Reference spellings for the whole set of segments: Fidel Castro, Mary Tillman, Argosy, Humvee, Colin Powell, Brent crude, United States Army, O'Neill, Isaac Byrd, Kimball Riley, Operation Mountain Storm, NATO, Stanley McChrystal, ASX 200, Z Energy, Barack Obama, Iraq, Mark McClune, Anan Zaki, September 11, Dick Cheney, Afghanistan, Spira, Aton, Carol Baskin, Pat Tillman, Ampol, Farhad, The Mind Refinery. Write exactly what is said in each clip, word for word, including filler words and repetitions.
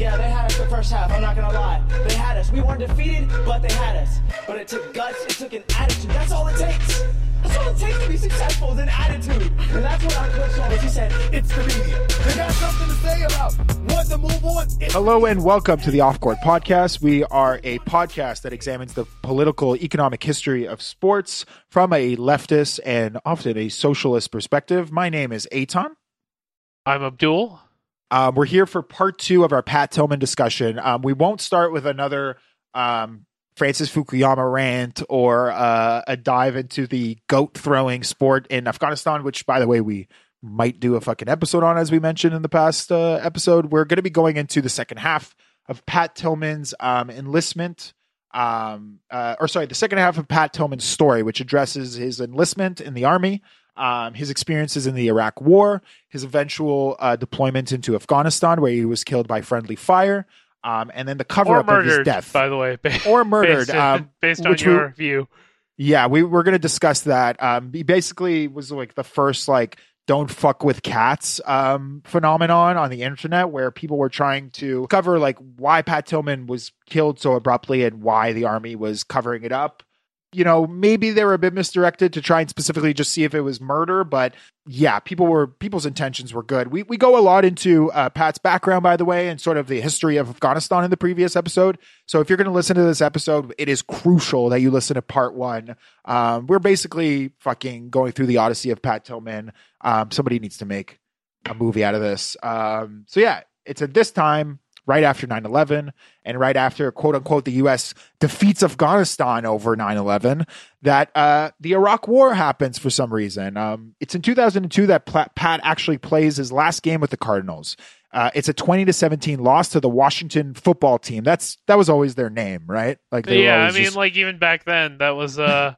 Yeah, they had us the first half, I'm not gonna lie. They had us. We weren't defeated, but they had us. But it took guts, it took an attitude. That's all it takes. That's all it takes to be successful, is an attitude. And that's what our coach told us. He said, it's the media. They got something to say about what to move on. It's Hello and welcome to the Off Court Podcast. We are a podcast that examines the political, economic history of sports from a leftist and often a socialist perspective. My name is Aton. I'm Abdul. Um, we're here for part two of our Pat Tillman discussion. Um, we won't start with another um, Francis Fukuyama rant or uh, a dive into the goat-throwing sport in Afghanistan, which, by the way, we might do a fucking episode on, as we mentioned in the past uh, episode. We're going to be going into the second half of Pat Tillman's um, enlistment, um, uh, or sorry, the second half of Pat Tillman's story, which addresses his enlistment in the Army, Um, his experiences in the Iraq War, his eventual uh, deployment into Afghanistan, where he was killed by friendly fire, um, and then the cover-up of his death. By the way, based, or murdered, based, um, based on your we, view. Yeah, we were going to discuss that. Um, he basically was like the first like "don't fuck with cats" um, phenomenon on the internet, where people were trying to cover like why Pat Tillman was killed so abruptly and why the Army was covering it up. You know, maybe they were a bit misdirected to try and specifically just see if it was murder. But yeah, people were people's intentions were good. We we go a lot into uh, Pat's background, by the way, and sort of the history of Afghanistan in the previous episode. So if you're going to listen to this episode, it is crucial that you listen to part one. Um, we're basically fucking going through the odyssey of Pat Tillman. Um, somebody needs to make a movie out of this. Um, so yeah, it's at this time, right after nine eleven and right after, quote unquote, the U S defeats Afghanistan over nine eleven, that uh, the Iraq War happens for some reason. Um, it's in two thousand two that Pat actually plays his last game with the Cardinals. Uh, it's a twenty to seventeen loss to the Washington football team. That's that was always their name, right? Like, they yeah, I mean, just... like even back then, that was, uh,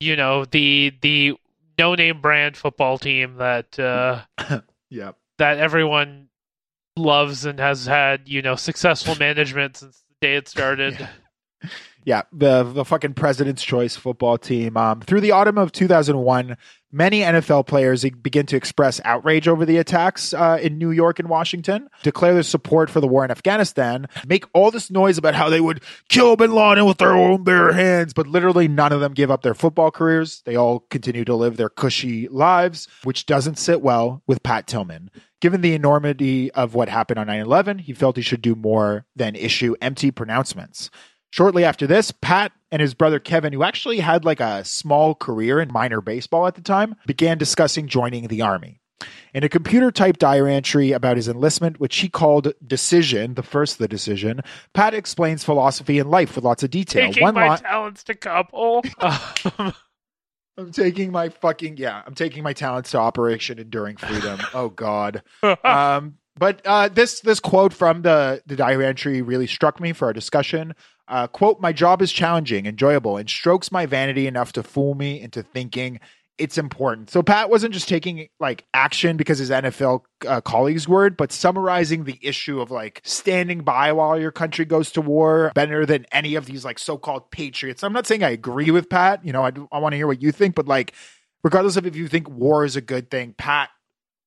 you know, the the no-name brand football team that uh, yeah, that everyone loves and has had, you know, successful management since the day it started. Yeah, yeah the the fucking President's Choice football team. Um, through the autumn of two thousand one, many N F L players begin to express outrage over the attacks uh, in New York and Washington, declare their support for the war in Afghanistan, make all this noise about how they would kill bin Laden with their own bare hands, but literally none of them give up their football careers. They all continue to live their cushy lives, which doesn't sit well with Pat Tillman. Given the enormity of what happened on nine eleven, he felt he should do more than issue empty pronouncements. Shortly after this, Pat and his brother Kevin, who actually had like a small career in minor baseball at the time, began discussing joining the Army. In a computer-type diary entry about his enlistment, which he called Decision, the first The Decision, Pat explains philosophy and life with lots of detail. Taking One my lot- talents to couple. um. I'm taking my fucking, yeah, I'm taking my talents to Operation Enduring Freedom. Oh, God. Um, but uh, this this quote from the, the diary entry really struck me for our discussion. Uh, quote, "My job is challenging, enjoyable, and strokes my vanity enough to fool me into thinking it's important." So Pat wasn't just taking like action because his N F L uh, colleagues were, but summarizing the issue of like standing by while your country goes to war better than any of these like so-called patriots. I'm not saying I agree with Pat, you know, I, I want to hear what you think, but like regardless of if you think war is a good thing, Pat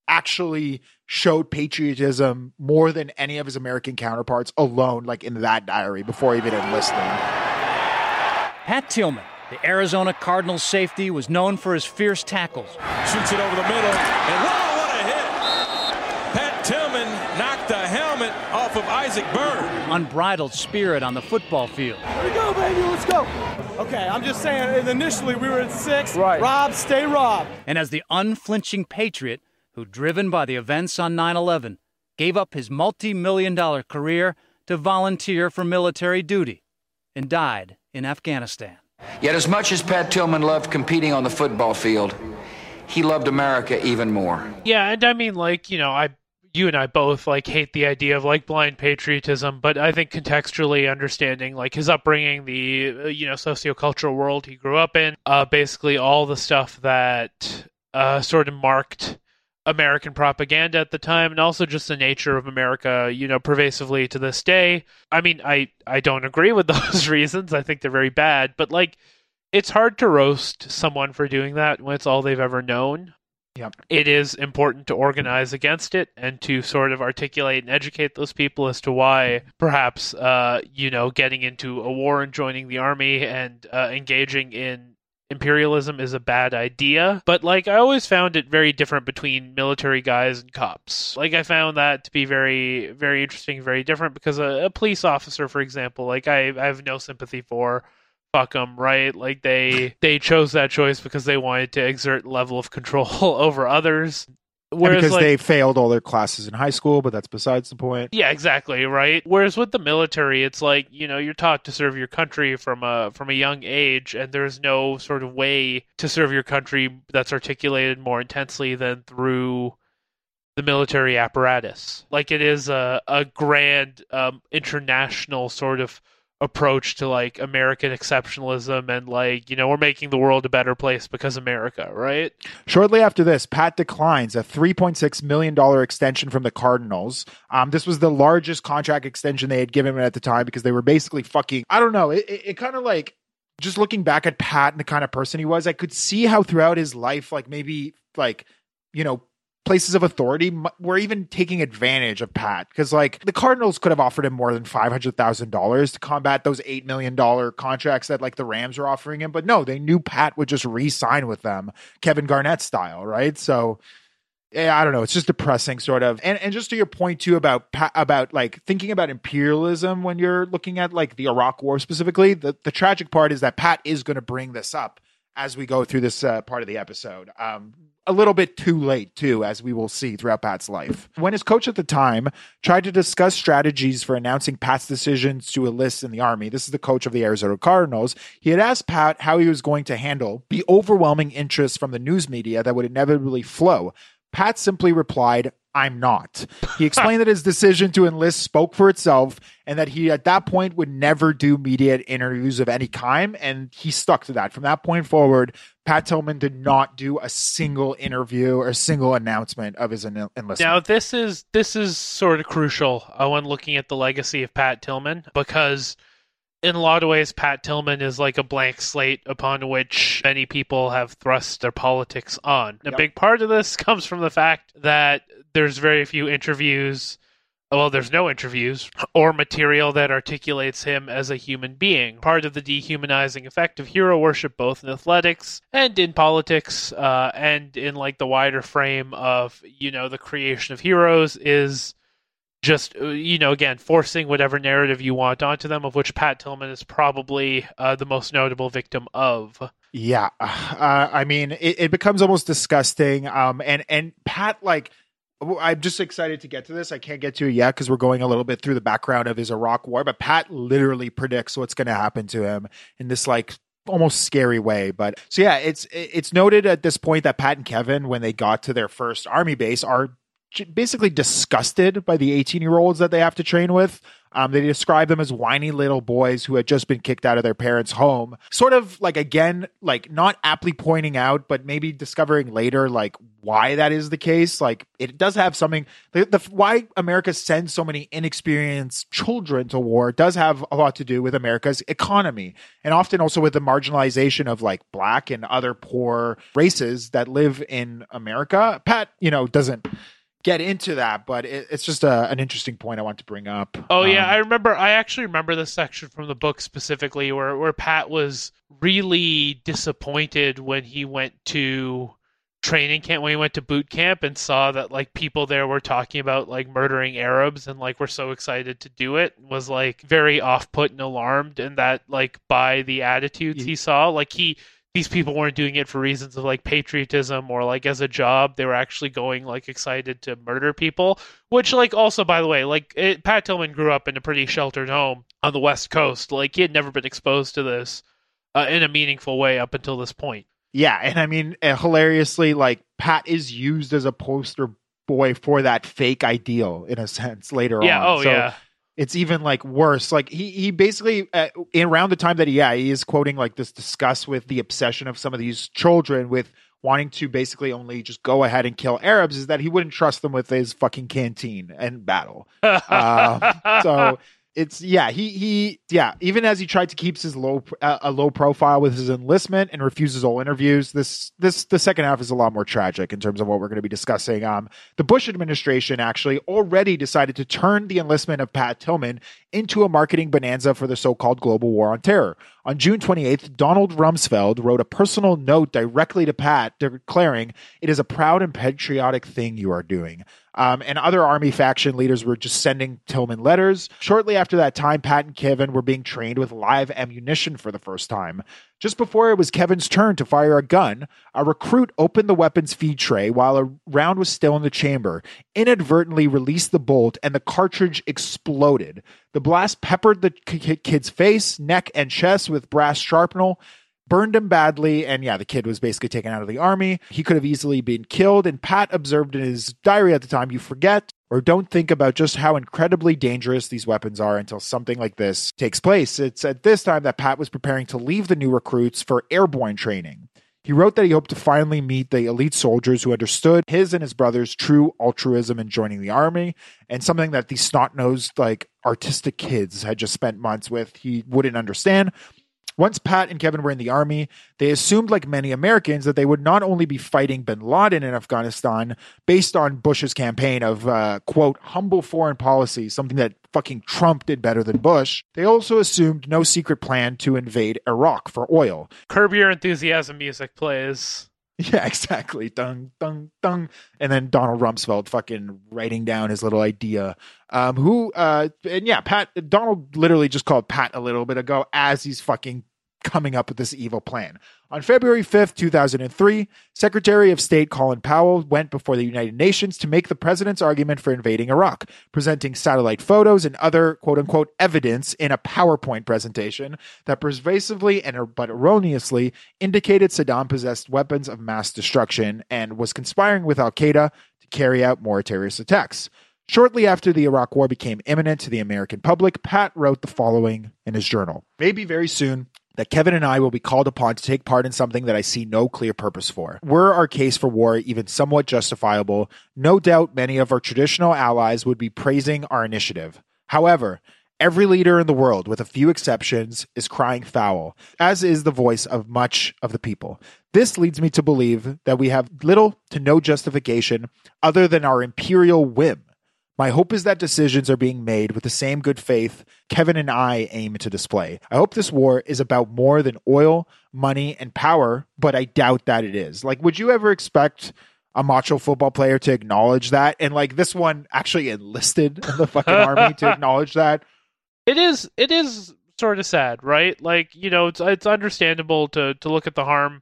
actually showed patriotism more than any of his American counterparts alone, like in that diary before even enlisting. Pat Tillman, the Arizona Cardinals safety, was known for his fierce tackles. Shoots it over the middle, and whoa, what a hit! Pat Tillman knocked the helmet off of Isaac Byrd. Unbridled spirit on the football field. Here we go, baby, let's go! Okay, I'm just saying, initially we were at six. Right. Rob, stay Rob. And as the unflinching patriot, who, driven by the events on nine eleven, gave up his multi-million dollar career to volunteer for military duty and died in Afghanistan. Yet as much as Pat Tillman loved competing on the football field, he loved America even more. Yeah, and I mean, like, you know, I, you and I both, like, hate the idea of, like, blind patriotism, but I think contextually understanding, like, his upbringing, the, you know, sociocultural world he grew up in, uh, basically all the stuff that uh, sort of marked American propaganda at the time, and also just the nature of America, you know, pervasively to this day. I mean, I, I don't agree with those reasons. I think they're very bad, but like, it's hard to roast someone for doing that when it's all they've ever known. Yep. It is important to organize against it and to sort of articulate and educate those people as to why perhaps, uh, you know, getting into a war and joining the army and uh, engaging in imperialism is a bad idea. But like, I always found it very different between military guys and cops. Like, I found that to be very, very interesting, very different, because a, a police officer, for example, like I, I have no sympathy for. Fuck them, right? Like they they chose that choice because they wanted to exert level of control over others. Whereas, because like, they failed all their classes in high school, but that's besides the point. Yeah, exactly, right? Whereas with the military, it's like, you know, you're taught to serve your country from a from a young age, and there's no sort of way to serve your country that's articulated more intensely than through the military apparatus. Like it is a, a grand um, international sort of approach to like American exceptionalism and like, you know, we're making the world a better place because America, right? Shortly after this, Pat declines a three point six million dollars extension from the Cardinals. Um, this was the largest contract extension they had given him at the time because they were basically fucking, I don't know, it, it, it kind of like, just looking back at Pat and the kind of person he was, I could see how throughout his life, like maybe like, you know, places of authority were even taking advantage of Pat, because like the Cardinals could have offered him more than five hundred thousand dollars to combat those eight million dollars contracts that like the Rams were offering him. But no, they knew Pat would just re-sign with them, Kevin Garnett style, right? So yeah, I don't know. It's just depressing sort of. And and just to your point too about, about like thinking about imperialism when you're looking at like the Iraq war specifically, the, the tragic part is that Pat is going to bring this up as we go through this uh, part of the episode. Um, a little bit too late, too, as we will see throughout Pat's life. When his coach at the time tried to discuss strategies for announcing Pat's decisions to enlist in the Army, this is the coach of the Arizona Cardinals, he had asked Pat how he was going to handle the overwhelming interest from the news media that would inevitably flow. Pat simply replied, "I'm not." He explained that his decision to enlist spoke for itself and that he, at that point, would never do media interviews of any kind. And he stuck to that. From that point forward, Pat Tillman did not do a single interview or a single announcement of his en- enlistment. Now, this is, this is sort of crucial uh, when looking at the legacy of Pat Tillman, because in a lot of ways, Pat Tillman is like a blank slate upon which many people have thrust their politics on. Yep. A big part of this comes from the fact that there's very few interviews, well, there's no interviews, or material that articulates him as a human being. Part of the dehumanizing effect of hero worship, both in athletics and in politics, uh, and in like the wider frame of, you know, the creation of heroes is just, you know, again, forcing whatever narrative you want onto them, of which Pat Tillman is probably uh, the most notable victim of. Yeah. Uh, I mean, it, it becomes almost disgusting. Um, and, and Pat, like, I'm just excited to get to this. I can't get to it yet because we're going a little bit through the background of his Iraq war, but Pat literally predicts what's going to happen to him in this, like, almost scary way. But so, yeah, it's, it's noted at this point that Pat and Kevin, when they got to their first army base, are basically disgusted by the eighteen year olds that they have to train with. Um, they describe them as whiny little boys who had just been kicked out of their parents' home. Sort of like, again, like not aptly pointing out, but maybe discovering later, like why that is the case. Like it does have something, the, the why America sends so many inexperienced children to war does have a lot to do with America's economy, and often also with the marginalization of like black and other poor races that live in America. Pat, you know, doesn't get into that, but it, it's just a, an interesting point I want to bring up. Oh yeah, um, I remember. I actually remember this section from the book specifically, where where Pat was really disappointed when he went to training camp, when he went to boot camp, and saw that like people there were talking about like murdering Arabs and like were so excited to do it. Was like very off-put and alarmed, and that like by the attitudes he saw, like he. These people weren't doing it for reasons of like patriotism or like as a job. They were actually going like excited to murder people, which like also, by the way, like it, Pat Tillman grew up in a pretty sheltered home on the West Coast. Like he had never been exposed to this uh, in a meaningful way up until this point. Yeah. And I mean, uh, hilariously, like Pat is used as a poster boy for that fake ideal in a sense later yeah, on. Oh, so, yeah. It's even like worse. Like he, he basically uh, around the time that he, yeah, he is quoting like this disgust with the obsession of some of these children with wanting to basically only just go ahead and kill Arabs, is that he wouldn't trust them with his fucking canteen and battle. um, so It's yeah, he he yeah. Even as he tried to keep his low uh, a low profile with his enlistment and refuses all interviews, this this the second half is a lot more tragic in terms of what we're going to be discussing. Um, the Bush administration actually already decided to turn the enlistment of Pat Tillman into a marketing bonanza for the so-called global war on terror. On June twenty-eighth, Donald Rumsfeld wrote a personal note directly to Pat declaring, "It is a proud and patriotic thing you are doing." Um, and other army faction leaders were just sending Tillman letters. Shortly after that time, Pat and Kevin were being trained with live ammunition for the first time. Just before it was Kevin's turn to fire a gun, a recruit opened the weapons feed tray while a round was still in the chamber, inadvertently released the bolt, and the cartridge exploded. The blast peppered the kid's face, neck, and chest with brass shrapnel, burned him badly, and yeah, the kid was basically taken out of the army. He could have easily been killed, and Pat observed in his diary at the time, "You forget or don't think about just how incredibly dangerous these weapons are until something like this takes place." It's at this time that Pat was preparing to leave the new recruits for airborne training. He wrote that he hoped to finally meet the elite soldiers who understood his and his brother's true altruism in joining the army, and something that these snot-nosed, like, artistic kids had just spent months with, he wouldn't understand. Once Pat and Kevin were in the army, they assumed, like many Americans, that they would not only be fighting bin Laden in Afghanistan based on Bush's campaign of, uh, quote, humble foreign policy, something that fucking Trump did better than Bush. They also assumed no secret plan to invade Iraq for oil. Curb Your Enthusiasm music plays. Yeah, exactly. Dung, dung, dung. And then Donald Rumsfeld fucking writing down his little idea. Um, who, uh, and yeah, Pat, Donald literally just called Pat a little bit ago as he's fucking coming up with this evil plan. On February fifth, two thousand three, Secretary of State Colin Powell went before the United Nations to make the president's argument for invading Iraq, presenting satellite photos and other quote-unquote evidence in a PowerPoint presentation that persuasively and but erroneously indicated Saddam possessed weapons of mass destruction and was conspiring with al-Qaeda to carry out more terrorist attacks. Shortly after the Iraq War became imminent to the American public, Pat wrote the following in his journal. "Maybe very soon, that Kevin and I will be called upon to take part in something that I see no clear purpose for. Were our case for war even somewhat justifiable, no doubt many of our traditional allies would be praising our initiative. However, every leader in the world, with a few exceptions, is crying foul, as is the voice of much of the people. This leads me to believe that we have little to no justification other than our imperial whim. My hope is that decisions are being made with the same good faith Kevin and I aim to display. I hope this war is about more than oil, money, and power, but I doubt that it is." Like, would you ever expect a macho football player to acknowledge that? And, like, this one actually enlisted in the fucking army to acknowledge that. It is, it is sort of sad, right? Like, you know, it's it's understandable to, to look at the harm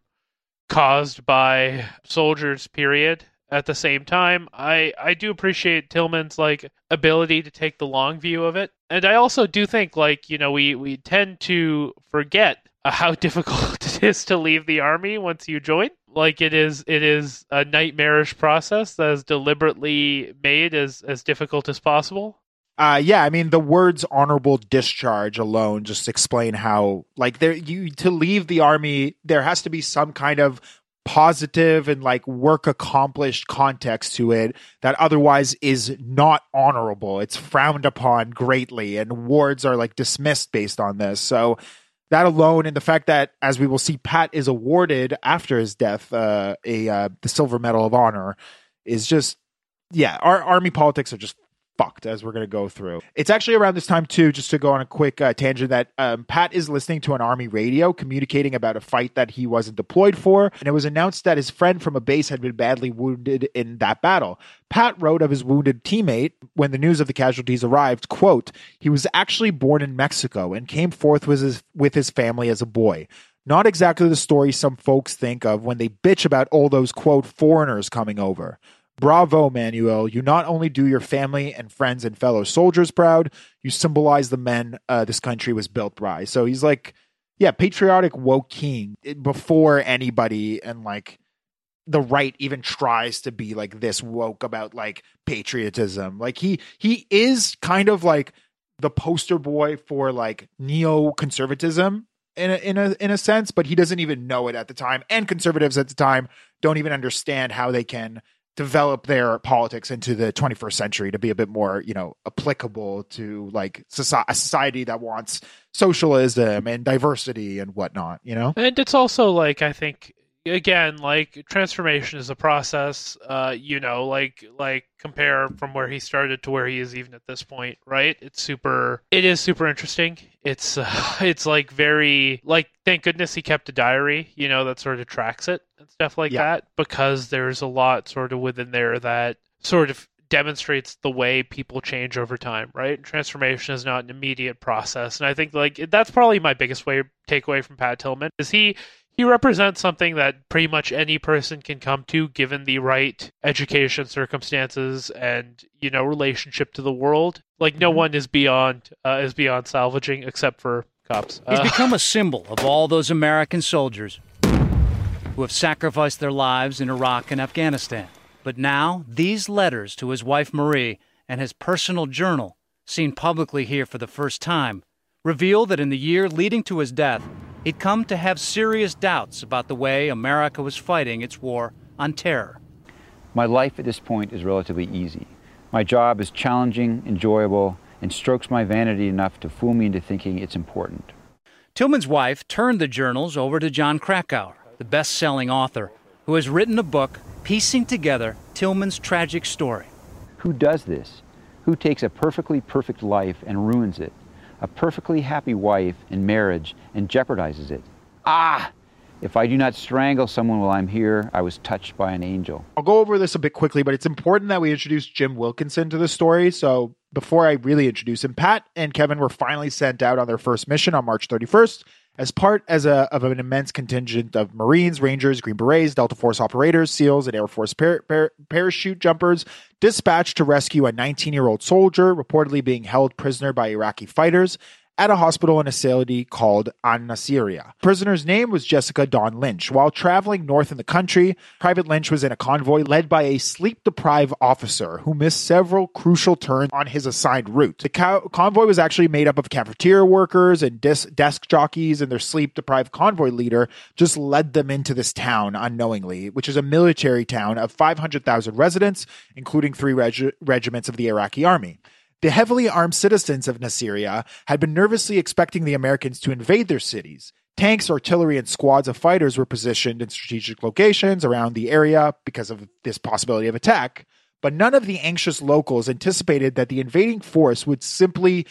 caused by soldiers, period. At the same time, I, I do appreciate Tillman's, like, ability to take the long view of it. And I also do think, like, you know, we, we tend to forget how difficult it is to leave the army once you join. Like, it is it is a nightmarish process that is deliberately made as, as difficult as possible. Uh, yeah, I mean, the words honorable discharge alone just explain how, like, there you to leave the army, there has to be some kind of positive and, like, work accomplished context to it that otherwise is not honorable. It's frowned upon greatly, and awards are, like, dismissed based on this. So that alone, and the fact that, as we will see, Pat is awarded after his death uh, a uh, the Silver Medal of Honor, is just, yeah, our army politics are just fucked, as we're going to go through. It's actually around this time, too, just to go on a quick uh, tangent, that um, Pat is listening to an army radio communicating about a fight that he wasn't deployed for, and it was announced that his friend from a base had been badly wounded in that battle. Pat wrote of his wounded teammate when the news of the casualties arrived, quote, "He was actually born in Mexico and came forth with his, with his family as a boy. Not exactly the story some folks think of when they bitch about all those, quote, foreigners coming over. Bravo, Manuel. You not only do your family and friends and fellow soldiers proud, you symbolize the men uh, this country was built by." So he's, like, yeah, patriotic woke king before anybody and, like, the right even tries to be, like, this woke about, like, patriotism. Like, he he is kind of, like, the poster boy for, like, neo-conservatism in a, in a in a sense, but he doesn't even know it at the time. And conservatives at the time don't even understand how they can develop their politics into the twenty-first century to be a bit more, you know, applicable to like society, a society that wants socialism and diversity and whatnot, you know? And it's also like, I think, again, like transformation is a process, uh, you know, like, like compare from where he started to where he is even at this point, right? It's super, it is super interesting. It's, uh, it's like very, like, thank goodness he kept a diary, you know, that sort of tracks it. Stuff like yeah. that, because there's a lot sort of within there that sort of demonstrates the way people change over time, right? Transformation is not an immediate process. And I think like that's probably my biggest way takeaway from Pat Tillman is he he represents something that pretty much any person can come to given the right education, circumstances, and, you know, relationship to the world. Like no one is beyond uh, is beyond salvaging except for cops. He's uh, become a symbol of all those American soldiers who have sacrificed their lives in Iraq and Afghanistan. But now, these letters to his wife Marie and his personal journal, seen publicly here for the first time, reveal that in the year leading to his death, he'd come to have serious doubts about the way America was fighting its war on terror. My life at this point is relatively easy. My job is challenging, enjoyable, and strokes my vanity enough to fool me into thinking it's important. Tillman's wife turned the journals over to John Krakauer, the best-selling author, who has written a book piecing together Tillman's tragic story. Who does this? Who takes a perfectly perfect life and ruins it? A perfectly happy wife and marriage and jeopardizes it? Ah! If I do not strangle someone while I'm here, I was touched by an angel. I'll go over this a bit quickly, but it's important that we introduce Jim Wilkinson to the story, so before I really introduce him, Pat and Kevin were finally sent out on their first mission on March thirty-first, as part as a, of an immense contingent of Marines, Rangers, Green Berets, Delta Force operators, SEALs, and Air Force par- par- parachute jumpers dispatched to rescue a nineteen-year-old soldier reportedly being held prisoner by Iraqi fighters at a hospital in a city called An Nasiriyah. Prisoner's name was Jessica Dawn Lynch. While traveling north in the country, Private Lynch was in a convoy led by a sleep-deprived officer who missed several crucial turns on his assigned route. The co- convoy was actually made up of cafeteria workers and dis- desk jockeys, and their sleep-deprived convoy leader just led them into this town unknowingly, which is a military town of five hundred thousand residents, including three reg- regiments of the Iraqi army. The heavily armed citizens of Nasiriyah had been nervously expecting the Americans to invade their cities. Tanks, artillery, and squads of fighters were positioned in strategic locations around the area because of this possibility of attack. But none of the anxious locals anticipated that the invading force would simply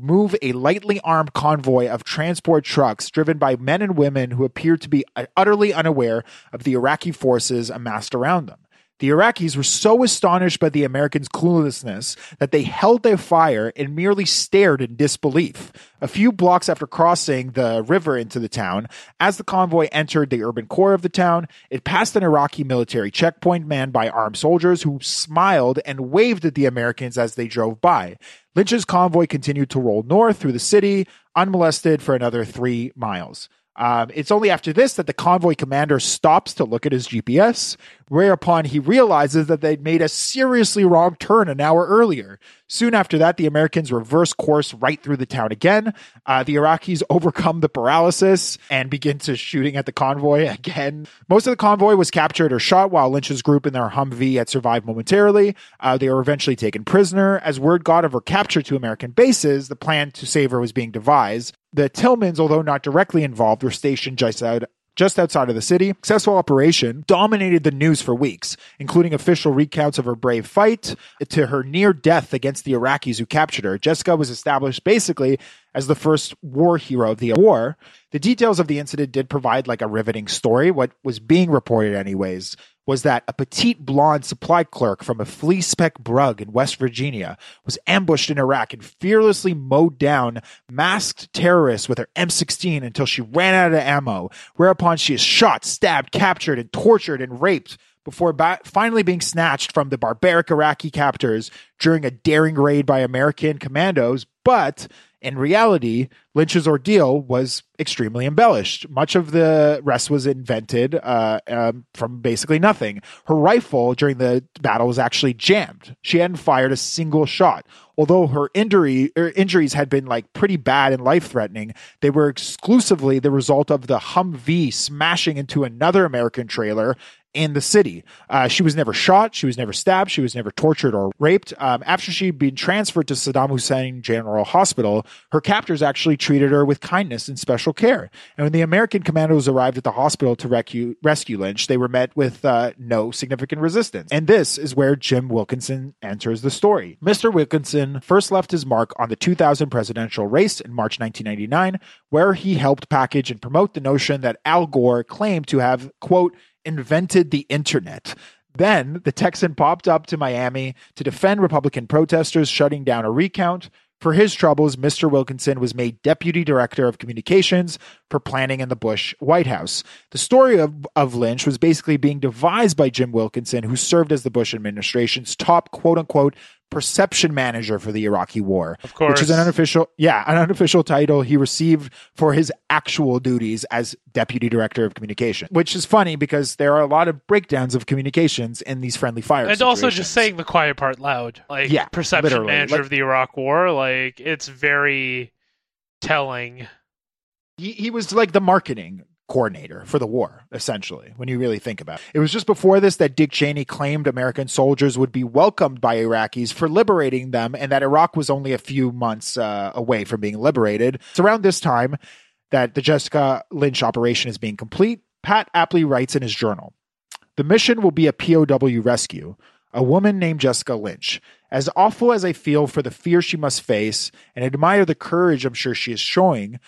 move a lightly armed convoy of transport trucks driven by men and women who appeared to be utterly unaware of the Iraqi forces amassed around them. The Iraqis were so astonished by the Americans' cluelessness that they held their fire and merely stared in disbelief. A few blocks after crossing the river into the town, as the convoy entered the urban core of the town, it passed an Iraqi military checkpoint manned by armed soldiers who smiled and waved at the Americans as they drove by. Lynch's convoy continued to roll north through the city, unmolested, for another three miles. Um, it's only after this that the convoy commander stops to look at his G P S, whereupon he realizes that they'd made a seriously wrong turn an hour earlier. Soon after that, the Americans reverse course right through the town again. Uh, the Iraqis overcome the paralysis and begin to shooting at the convoy again. Most of the convoy was captured or shot, while Lynch's group in their Humvee had survived momentarily. Uh, they were eventually taken prisoner. As word got of her capture to American bases, the plan to save her was being devised. The Tillmans, although not directly involved, were stationed just out just outside of the city. Successful operation dominated the news for weeks, including official recounts of her brave fight to her near death against the Iraqis who captured her. Jessica was established basically as the first war hero of the war. The details of the incident did provide like a riveting story. What was being reported anyways was that a petite blonde supply clerk from a flea-speck brug in West Virginia was ambushed in Iraq and fearlessly mowed down masked terrorists with her M sixteen until she ran out of ammo, whereupon she is shot, stabbed, captured, and tortured and raped before ba- finally being snatched from the barbaric Iraqi captors during a daring raid by American commandos. But in reality, Lynch's ordeal was extremely embellished. Much of the rest was invented uh, um, from basically nothing. Her rifle during the battle was actually jammed. She hadn't fired a single shot. Although her injury er, injuries had been like pretty bad and life-threatening, they were exclusively the result of the Humvee smashing into another American trailer in the city. Uh, she was never shot. She was never stabbed. She was never tortured or raped. Um, after she'd been transferred to Saddam Hussein General Hospital, her captors actually treated her with kindness and special care. And when the American commandos arrived at the hospital to recu- rescue Lynch, they were met with uh, no significant resistance. And this is where Jim Wilkinson enters the story. Mister Wilkinson first left his mark on the two thousand presidential race in March nineteen ninety-nine, where he helped package and promote the notion that Al Gore claimed to have, quote, invented the internet. Then the Texan popped up to Miami to defend Republican protesters shutting down a recount. For his troubles, Mister Wilkinson was made deputy director of communications for planning in the Bush White House. The story of, of Lynch was basically being devised by Jim Wilkinson, who served as the Bush administration's top, quote unquote, perception manager for the Iraqi War, of course, which is an unofficial, yeah, an unofficial title he received for his actual duties as deputy director of communication, which is funny because there are a lot of breakdowns of communications in these friendly fire and situations. Also just saying the quiet part loud, like yeah, perception literally. manager like, of the Iraq War, like it's very telling. He, he was like the marketing coordinator for the war, essentially, when you really think about it. It was just before this that Dick Cheney claimed American soldiers would be welcomed by Iraqis for liberating them and that Iraq was only a few months uh, away from being liberated. It's around this time that the Jessica Lynch operation is being complete. Pat aptly writes in his journal, "The mission will be a P O W rescue, a woman named Jessica Lynch. As awful as I feel for the fear she must face and admire the courage I'm sure she is showing,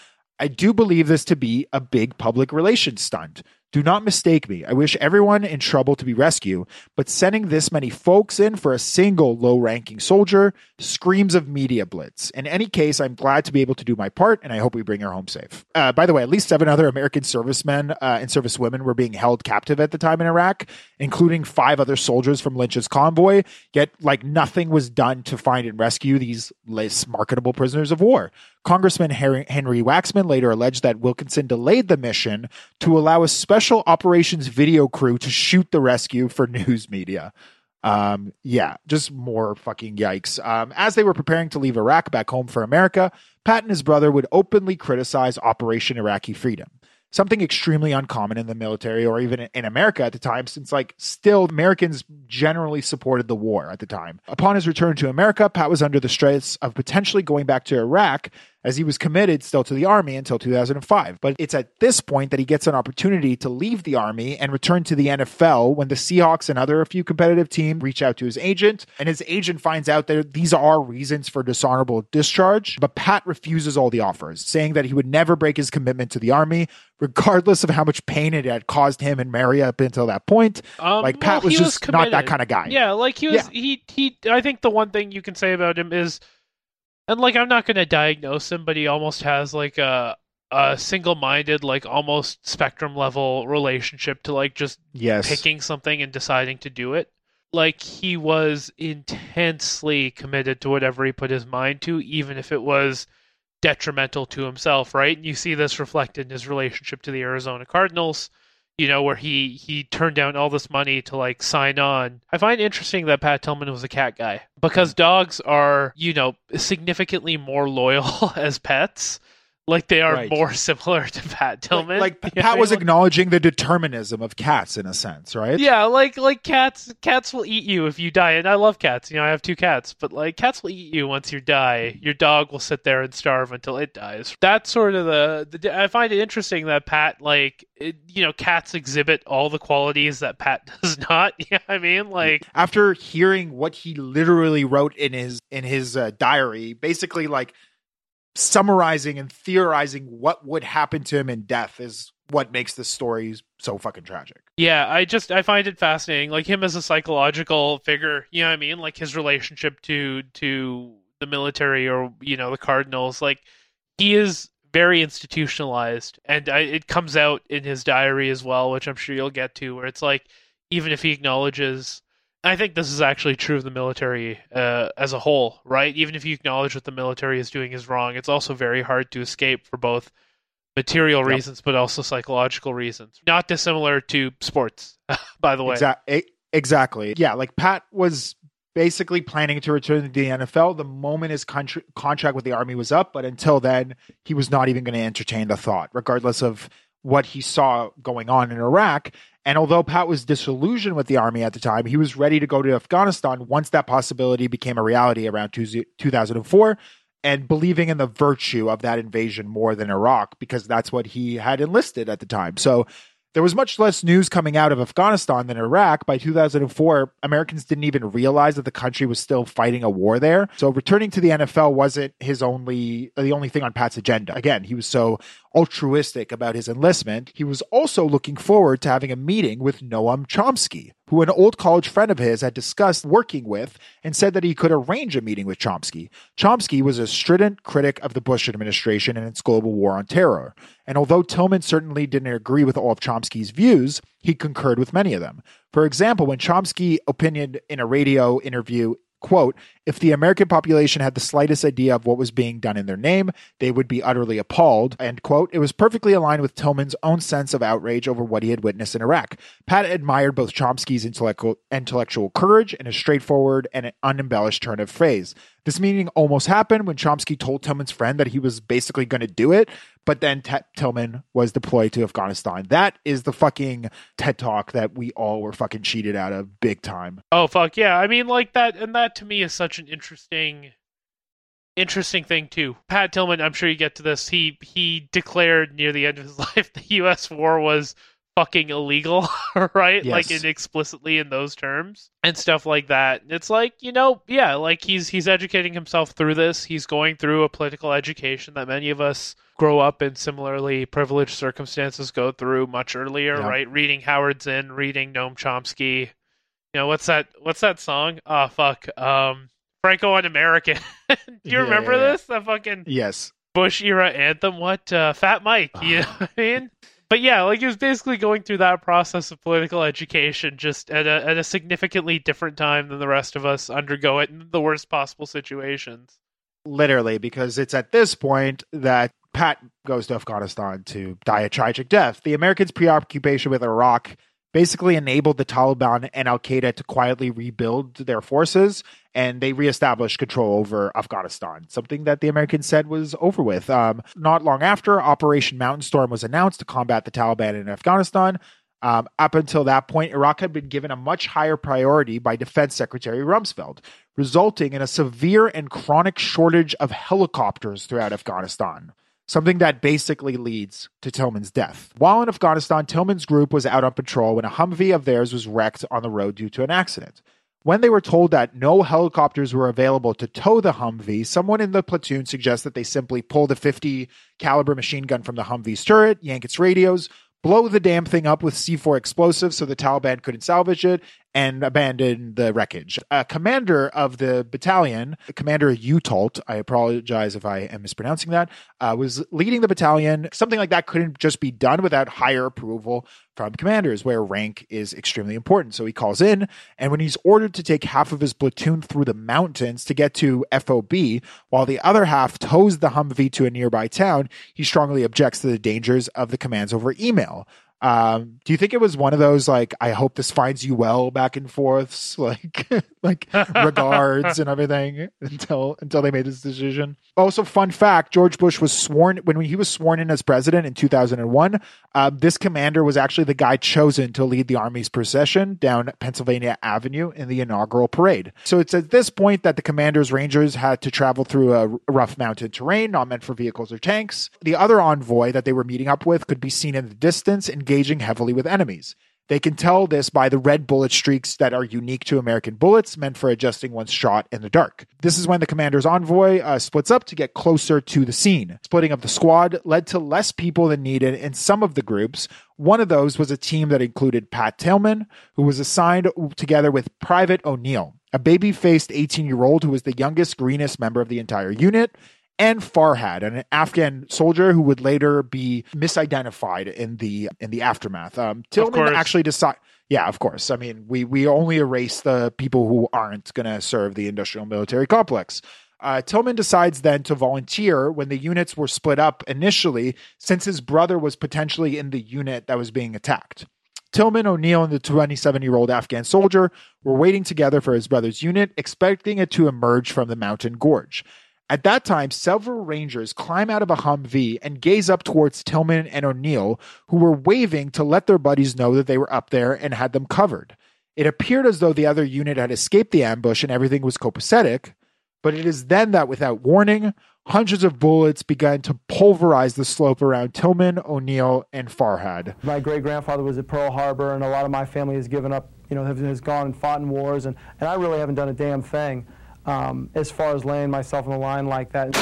I do believe this to be a big public relations stunt. Do not mistake me. I wish everyone in trouble to be rescued, but sending this many folks in for a single low-ranking soldier screams of media blitz. In any case, I'm glad to be able to do my part, and I hope we bring her home safe." Uh, by the way, at least seven other American servicemen uh, and servicewomen were being held captive at the time in Iraq, including five other soldiers from Lynch's convoy, yet like nothing was done to find and rescue these less marketable prisoners of war. Congressman Henry Waxman later alleged that Wilkinson delayed the mission to allow a special operations video crew to shoot the rescue for news media. Um, yeah, just more fucking yikes. Um, as they were preparing to leave Iraq back home for America, Pat and his brother would openly criticize Operation Iraqi Freedom, something extremely uncommon in the military or even in America at the time, since like still Americans generally supported the war at the time. Upon his return to America, Pat was under the stress of potentially going back to Iraq as he was committed still to the Army until two thousand five. But it's at this point that he gets an opportunity to leave the Army and return to the N F L when the Seahawks and other a few competitive teams reach out to his agent, and his agent finds out that these are reasons for dishonorable discharge. But Pat refuses all the offers, saying that he would never break his commitment to the Army, regardless of how much pain it had caused him and Mary up until that point. Um, like Pat well, was just was not that kind of guy. Yeah, like he was, yeah. he, he, I think the one thing you can say about him is, and, like, I'm not going to diagnose him, but he almost has, like, a, a single-minded, like, almost spectrum-level relationship to, like, just yes. picking something and deciding to do it. Like, he was intensely committed to whatever he put his mind to, even if it was detrimental to himself, right? And you see this reflected in his relationship to the Arizona Cardinals, you know, where he, he turned down all this money to, like, sign on. I find it interesting that Pat Tillman was a cat guy, because dogs are, you know, significantly more loyal as pets. Like, they are right. more similar to Pat Tillman. Like, like Pat was acknowledging the determinism of cats, in a sense, right? Yeah, like, like cats cats will eat you if you die. And I love cats. You know, I have two cats. But, like, cats will eat you once you die. Your dog will sit there and starve until it dies. That's sort of the... the I find it interesting that Pat, like... It, you know, cats exhibit all the qualities that Pat does not. Yeah, you know I mean, like after hearing what he literally wrote in his in his uh, diary, basically like summarizing and theorizing what would happen to him in death is what makes this story so fucking tragic. Yeah, I just I find it fascinating, like him as a psychological figure. You know what I mean? Like his relationship to to the military or you know the Cardinals. Like he is very institutionalized, and I, it comes out in his diary as well, which I'm sure you'll get to, where it's like, even if he acknowledges, I think this is actually true of the military uh, as a whole, right? Even if you acknowledge what the military is doing is wrong, it's also very hard to escape for both material yep. reasons, but also psychological reasons. Not dissimilar to sports, by the way. Exa- exactly. Yeah, like Pat was basically planning to return to the N F L the moment his country, contract with the Army was up, but until then, he was not even going to entertain the thought, regardless of what he saw going on in Iraq. And although Pat was disillusioned with the army at the time, he was ready to go to Afghanistan once that possibility became a reality around two thousand four, and believing in the virtue of that invasion more than Iraq, because that's what he had enlisted at the time. So there was much less news coming out of Afghanistan than Iraq. By two thousand four, Americans didn't even realize that the country was still fighting a war there. So returning to the N F L wasn't his only, the only thing on Pat's agenda. Again, he was so altruistic about his enlistment. He was also looking forward to having a meeting with Noam Chomsky, who an old college friend of his had discussed working with and said that he could arrange a meeting with Chomsky. Chomsky was a strident critic of the Bush administration and its global war on terror. And although Tillman certainly didn't agree with all of Chomsky's views, he concurred with many of them. For example, when Chomsky opined in a radio interview, quote, "If the American population had the slightest idea of what was being done in their name, they would be utterly appalled," end quote, it was perfectly aligned with Tillman's own sense of outrage over what he had witnessed in Iraq. Pat admired both Chomsky's intellectual, intellectual courage and a straightforward and unembellished turn of phrase. This meeting almost happened when Chomsky told Tillman's friend that he was basically going to do it, but then T- Tillman was deployed to Afghanistan. That is the fucking TED Talk that we all were fucking cheated out of big time. Oh, fuck yeah. I mean, like that, and that to me is such an interesting, interesting thing too. Pat Tillman, I'm sure you get to this, he, he declared near the end of his life the U S war was fucking illegal, right? Yes. Like, explicitly in those terms and stuff like that. It's like, you know, yeah, like he's he's educating himself through this. He's going through a political education that many of us grow up in similarly privileged circumstances go through much earlier, yeah. Right? Reading Howard Zinn, reading Noam Chomsky. You know, what's that what's that song? Oh, fuck. Um, Franco on American. Do you yeah, remember yeah, yeah. this? That fucking yes. Bush era anthem. What? Uh, Fat Mike, you know what I mean? But yeah, like he was basically going through that process of political education just at a at a significantly different time than the rest of us undergo it in the worst possible situations. Literally, because it's at this point that Pat goes to Afghanistan to die a tragic death. The Americans' preoccupation with Iraq basically enabled the Taliban and Al-Qaeda to quietly rebuild their forces, and they reestablished control over Afghanistan, something that the Americans said was over with. Um, not long after, Operation Mountain Storm was announced to combat the Taliban in Afghanistan. Um, up until that point, Iraq had been given a much higher priority by Defense Secretary Rumsfeld, resulting in a severe and chronic shortage of helicopters throughout Afghanistan, something that basically leads to Tillman's death. While in Afghanistan, Tillman's group was out on patrol when a Humvee of theirs was wrecked on the road due to an accident. When they were told that no helicopters were available to tow the Humvee, someone in the platoon suggests that they simply pull the fifty caliber machine gun from the Humvee's turret, yank its radios, blow the damn thing up with C four explosives so the Taliban couldn't salvage it, and abandon the wreckage. A commander of the battalion, Commander Utalt, I apologize if I am mispronouncing that, uh, was leading the battalion. Something like that couldn't just be done without higher approval from commanders, where rank is extremely important. So he calls in, and when he's ordered to take half of his platoon through the mountains to get to F O B, while the other half tows the Humvee to a nearby town, he strongly objects to the dangers of the commands over email. Um, do you think it was one of those, like, I hope this finds you well back and forths, like, like regards and everything until, until they made this decision? Also, fun fact, George Bush was sworn when he was sworn in as president in two thousand one. Uh, this commander was actually the guy chosen to lead the army's procession down Pennsylvania Avenue in the inaugural parade. So it's at this point that the commander's Rangers had to travel through a rough mountain terrain, not meant for vehicles or tanks. The other envoy that they were meeting up with could be seen in the distance and engaging heavily with enemies. They can tell this by the red bullet streaks that are unique to American bullets, meant for adjusting one's shot in the dark. This is when the commander's envoy uh, splits up to get closer to the scene. Splitting up the squad led to less people than needed in some of the groups. One of those was a team that included Pat Tillman, who was assigned together with Private O'Neill, a baby-faced eighteen-year-old who was the youngest, greenest member of the entire unit, and Farhad, an Afghan soldier who would later be misidentified in the in the aftermath. Um, Tillman actually decided... Yeah, of course. I mean, we we only erase the people who aren't going to serve the industrial military complex. Uh, Tillman decides then to volunteer when the units were split up initially, since his brother was potentially in the unit that was being attacked. Tillman, O'Neill, and the twenty-seven-year-old Afghan soldier were waiting together for his brother's unit, expecting it to emerge from the mountain gorge. At that time, several Rangers climb out of a Humvee and gaze up towards Tillman and O'Neill, who were waving to let their buddies know that they were up there and had them covered. It appeared as though the other unit had escaped the ambush and everything was copacetic, but it is then that, without warning, hundreds of bullets began to pulverize the slope around Tillman, O'Neill, and Farhad. My great-grandfather was at Pearl Harbor, and a lot of my family has given up, you know, has gone and fought in wars, and, and I really haven't done a damn thing. Um, as far as laying myself on the line like that.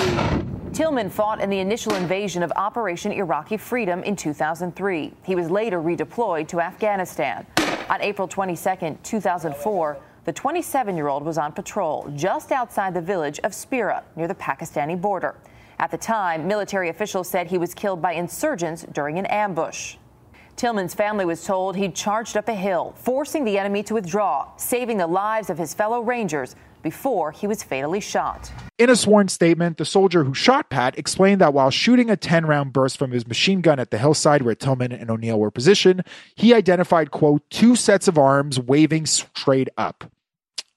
Tillman fought in the initial invasion of Operation Iraqi Freedom in two thousand three. He was later redeployed to Afghanistan. On April twenty-second, two thousand four, the twenty-seven-year-old was on patrol just outside the village of Spira, near the Pakistani border. At the time, military officials said he was killed by insurgents during an ambush. Tillman's family was told he'd charged up a hill, forcing the enemy to withdraw, saving the lives of his fellow Rangers, before he was fatally shot. In a sworn statement, the soldier who shot Pat explained that while shooting a ten-round burst from his machine gun at the hillside where Tillman and O'Neill were positioned, he identified, quote, two sets of arms waving straight up,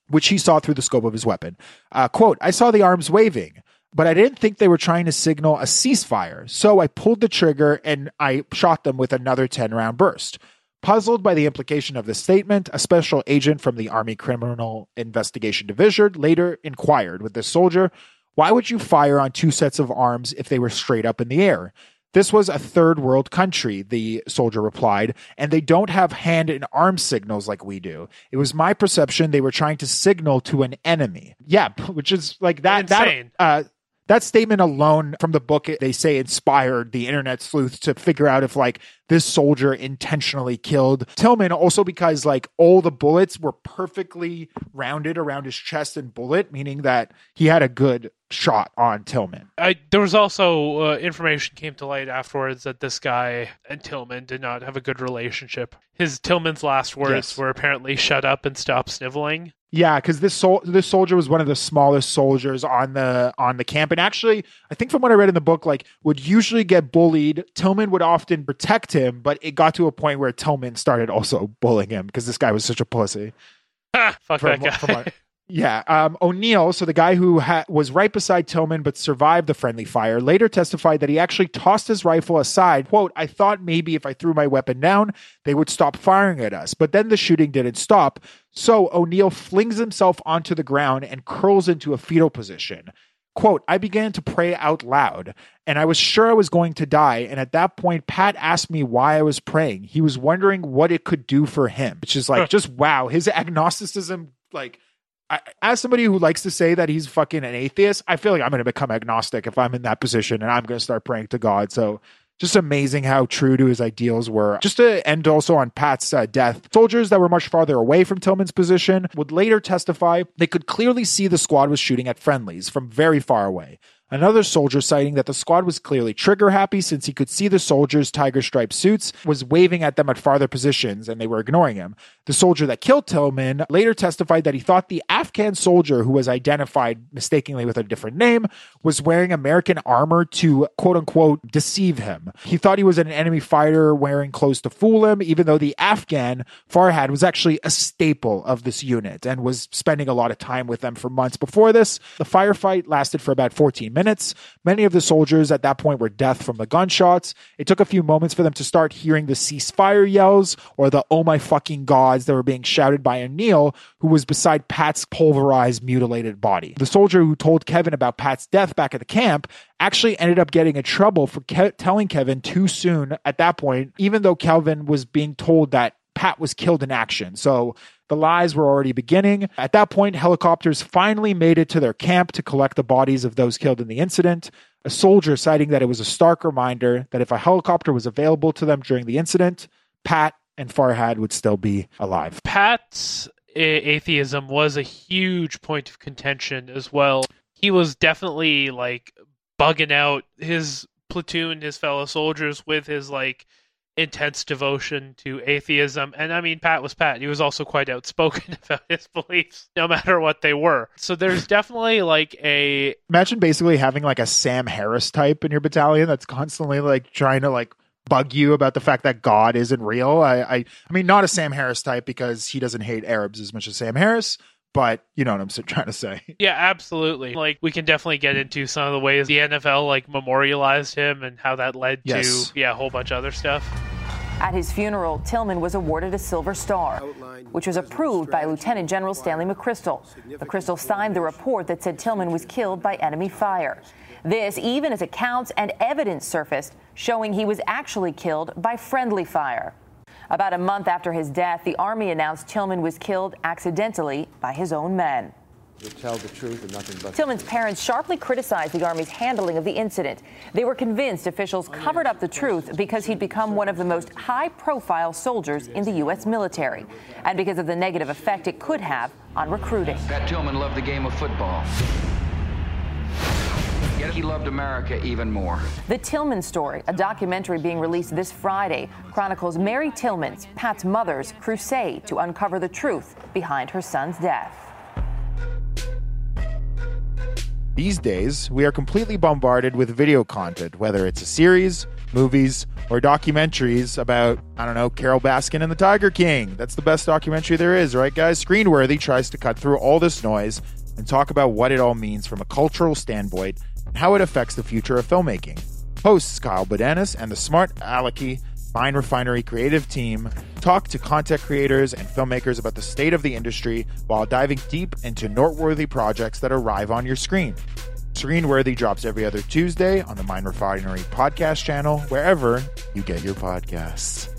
which he saw through the scope of his weapon. Uh, quote, I saw the arms waving, but I didn't think they were trying to signal a ceasefire, so I pulled the trigger and I shot them with another ten-round burst. Puzzled by the implication of the statement, a special agent from the Army Criminal Investigation Division later inquired with this soldier, why would you fire on two sets of arms if they were straight up in the air? This was a third world country, the soldier replied, and they don't have hand and arm signals like we do. It was my perception they were trying to signal to an enemy. Yeah, which is like that. Insane. That, uh, That statement alone from the book, they say, inspired the internet sleuth to figure out if, like, this soldier intentionally killed Tillman. Also because, like, all the bullets were perfectly rounded around his chest and bullet, meaning that he had a good shot on Tillman. I, there was also uh, information came to light afterwards that this guy and Tillman did not have a good relationship. His Tillman's last words yes. were apparently shut up and stop sniveling. Yeah, because this sol- this soldier was one of the smallest soldiers on the on the camp, and actually, I think from what I read in the book, like, would usually get bullied. Tillman would often protect him, but it got to a point where Tillman started also bullying him because this guy was such a pussy. Ah, fuck from, that guy. From, from, yeah, um, O'Neill, so the guy who ha- was right beside Tillman but survived the friendly fire, later testified that he actually tossed his rifle aside. Quote, I thought maybe if I threw my weapon down, they would stop firing at us, but then the shooting didn't stop. So O'Neill flings himself onto the ground and curls into a fetal position. Quote, I began to pray out loud, and I was sure I was going to die. And at that point, Pat asked me why I was praying. He was wondering what it could do for him, which is like, just wow. His agnosticism, like, I, as somebody who likes to say that he's fucking an atheist, I feel like I'm going to become agnostic if I'm in that position, and I'm going to start praying to God. So just amazing how true to his ideals were. Just to end also on Pat's uh, death, soldiers that were much farther away from Tillman's position would later testify they could clearly see the squad was shooting at friendlies from very far away. Another soldier, citing that the squad was clearly trigger happy since he could see the soldiers' tiger-striped suits, was waving at them at farther positions and they were ignoring him. The soldier that killed Tillman later testified that he thought the Afghan soldier, who was identified mistakenly with a different name, was wearing American armor to, quote-unquote, deceive him. He thought he was an enemy fighter wearing clothes to fool him, even though the Afghan, Farhad, was actually a staple of this unit and was spending a lot of time with them for months before this. The firefight lasted for about fourteen minutes. Minutes. Many of the soldiers at that point were deaf from the gunshots. It took a few moments for them to start hearing the ceasefire yells or the oh my fucking gods that were being shouted by O'Neill, who was beside Pat's pulverized, mutilated body. The soldier who told Kevin about Pat's death back at the camp actually ended up getting in trouble for ke- telling Kevin too soon at that point, even though Kelvin was being told that Pat was killed in action. So the lies were already beginning. At that point, helicopters finally made it to their camp to collect the bodies of those killed in the incident. A soldier citing that it was a stark reminder that if a helicopter was available to them during the incident, Pat and Farhad would still be alive. Pat's atheism was a huge point of contention as well. He was definitely, like, bugging out his platoon, his fellow soldiers, with his, like, intense devotion to atheism. And I mean, Pat was Pat. He was also quite outspoken about his beliefs, no matter what they were. So there's definitely like a... Imagine basically having like a Sam Harris type in your battalion that's constantly like trying to like bug you about the fact that God isn't real. I I, I mean, not a Sam Harris type because he doesn't hate Arabs as much as Sam Harris, But you know what I'm trying to say. Yeah, absolutely. Like, we can definitely get into some of the ways the N F L, like, memorialized him and how that led yes. to, yeah, a whole bunch of other stuff. At his funeral, Tillman was awarded a Silver Star, which was approved by Lieutenant General Stanley McChrystal. McChrystal signed the report that said Tillman was killed by enemy fire. This, even as accounts and evidence surfaced showing he was actually killed by friendly fire. About a month after his death, the Army announced Tillman was killed accidentally by his own men. You tell the truth and nothing but Tillman's parents sharply criticized the Army's handling of the incident. They were convinced officials covered up the truth because he'd become one of the most high-profile soldiers in the U S military, and because of the negative effect it could have on recruiting. Pat Tillman loved the game of football. Yet he loved America even more. The Tillman Story, a documentary being released this Friday, chronicles Mary Tillman's, Pat's mother's, crusade to uncover the truth behind her son's death. These days, we are completely bombarded with video content, whether it's a series, movies, or documentaries about, I don't know, Carol Baskin and the Tiger King. That's the best documentary there is, right, guys? Screenworthy tries to cut through all this noise and talk about what it all means from a cultural standpoint and how it affects the future of filmmaking. Hosts Kyle Badanis and the smart Alecky Mind Refinery creative team talk to content creators and filmmakers about the state of the industry while diving deep into noteworthy projects that arrive on your screen. Screenworthy drops every other Tuesday on the Mind Refinery podcast channel, wherever you get your podcasts.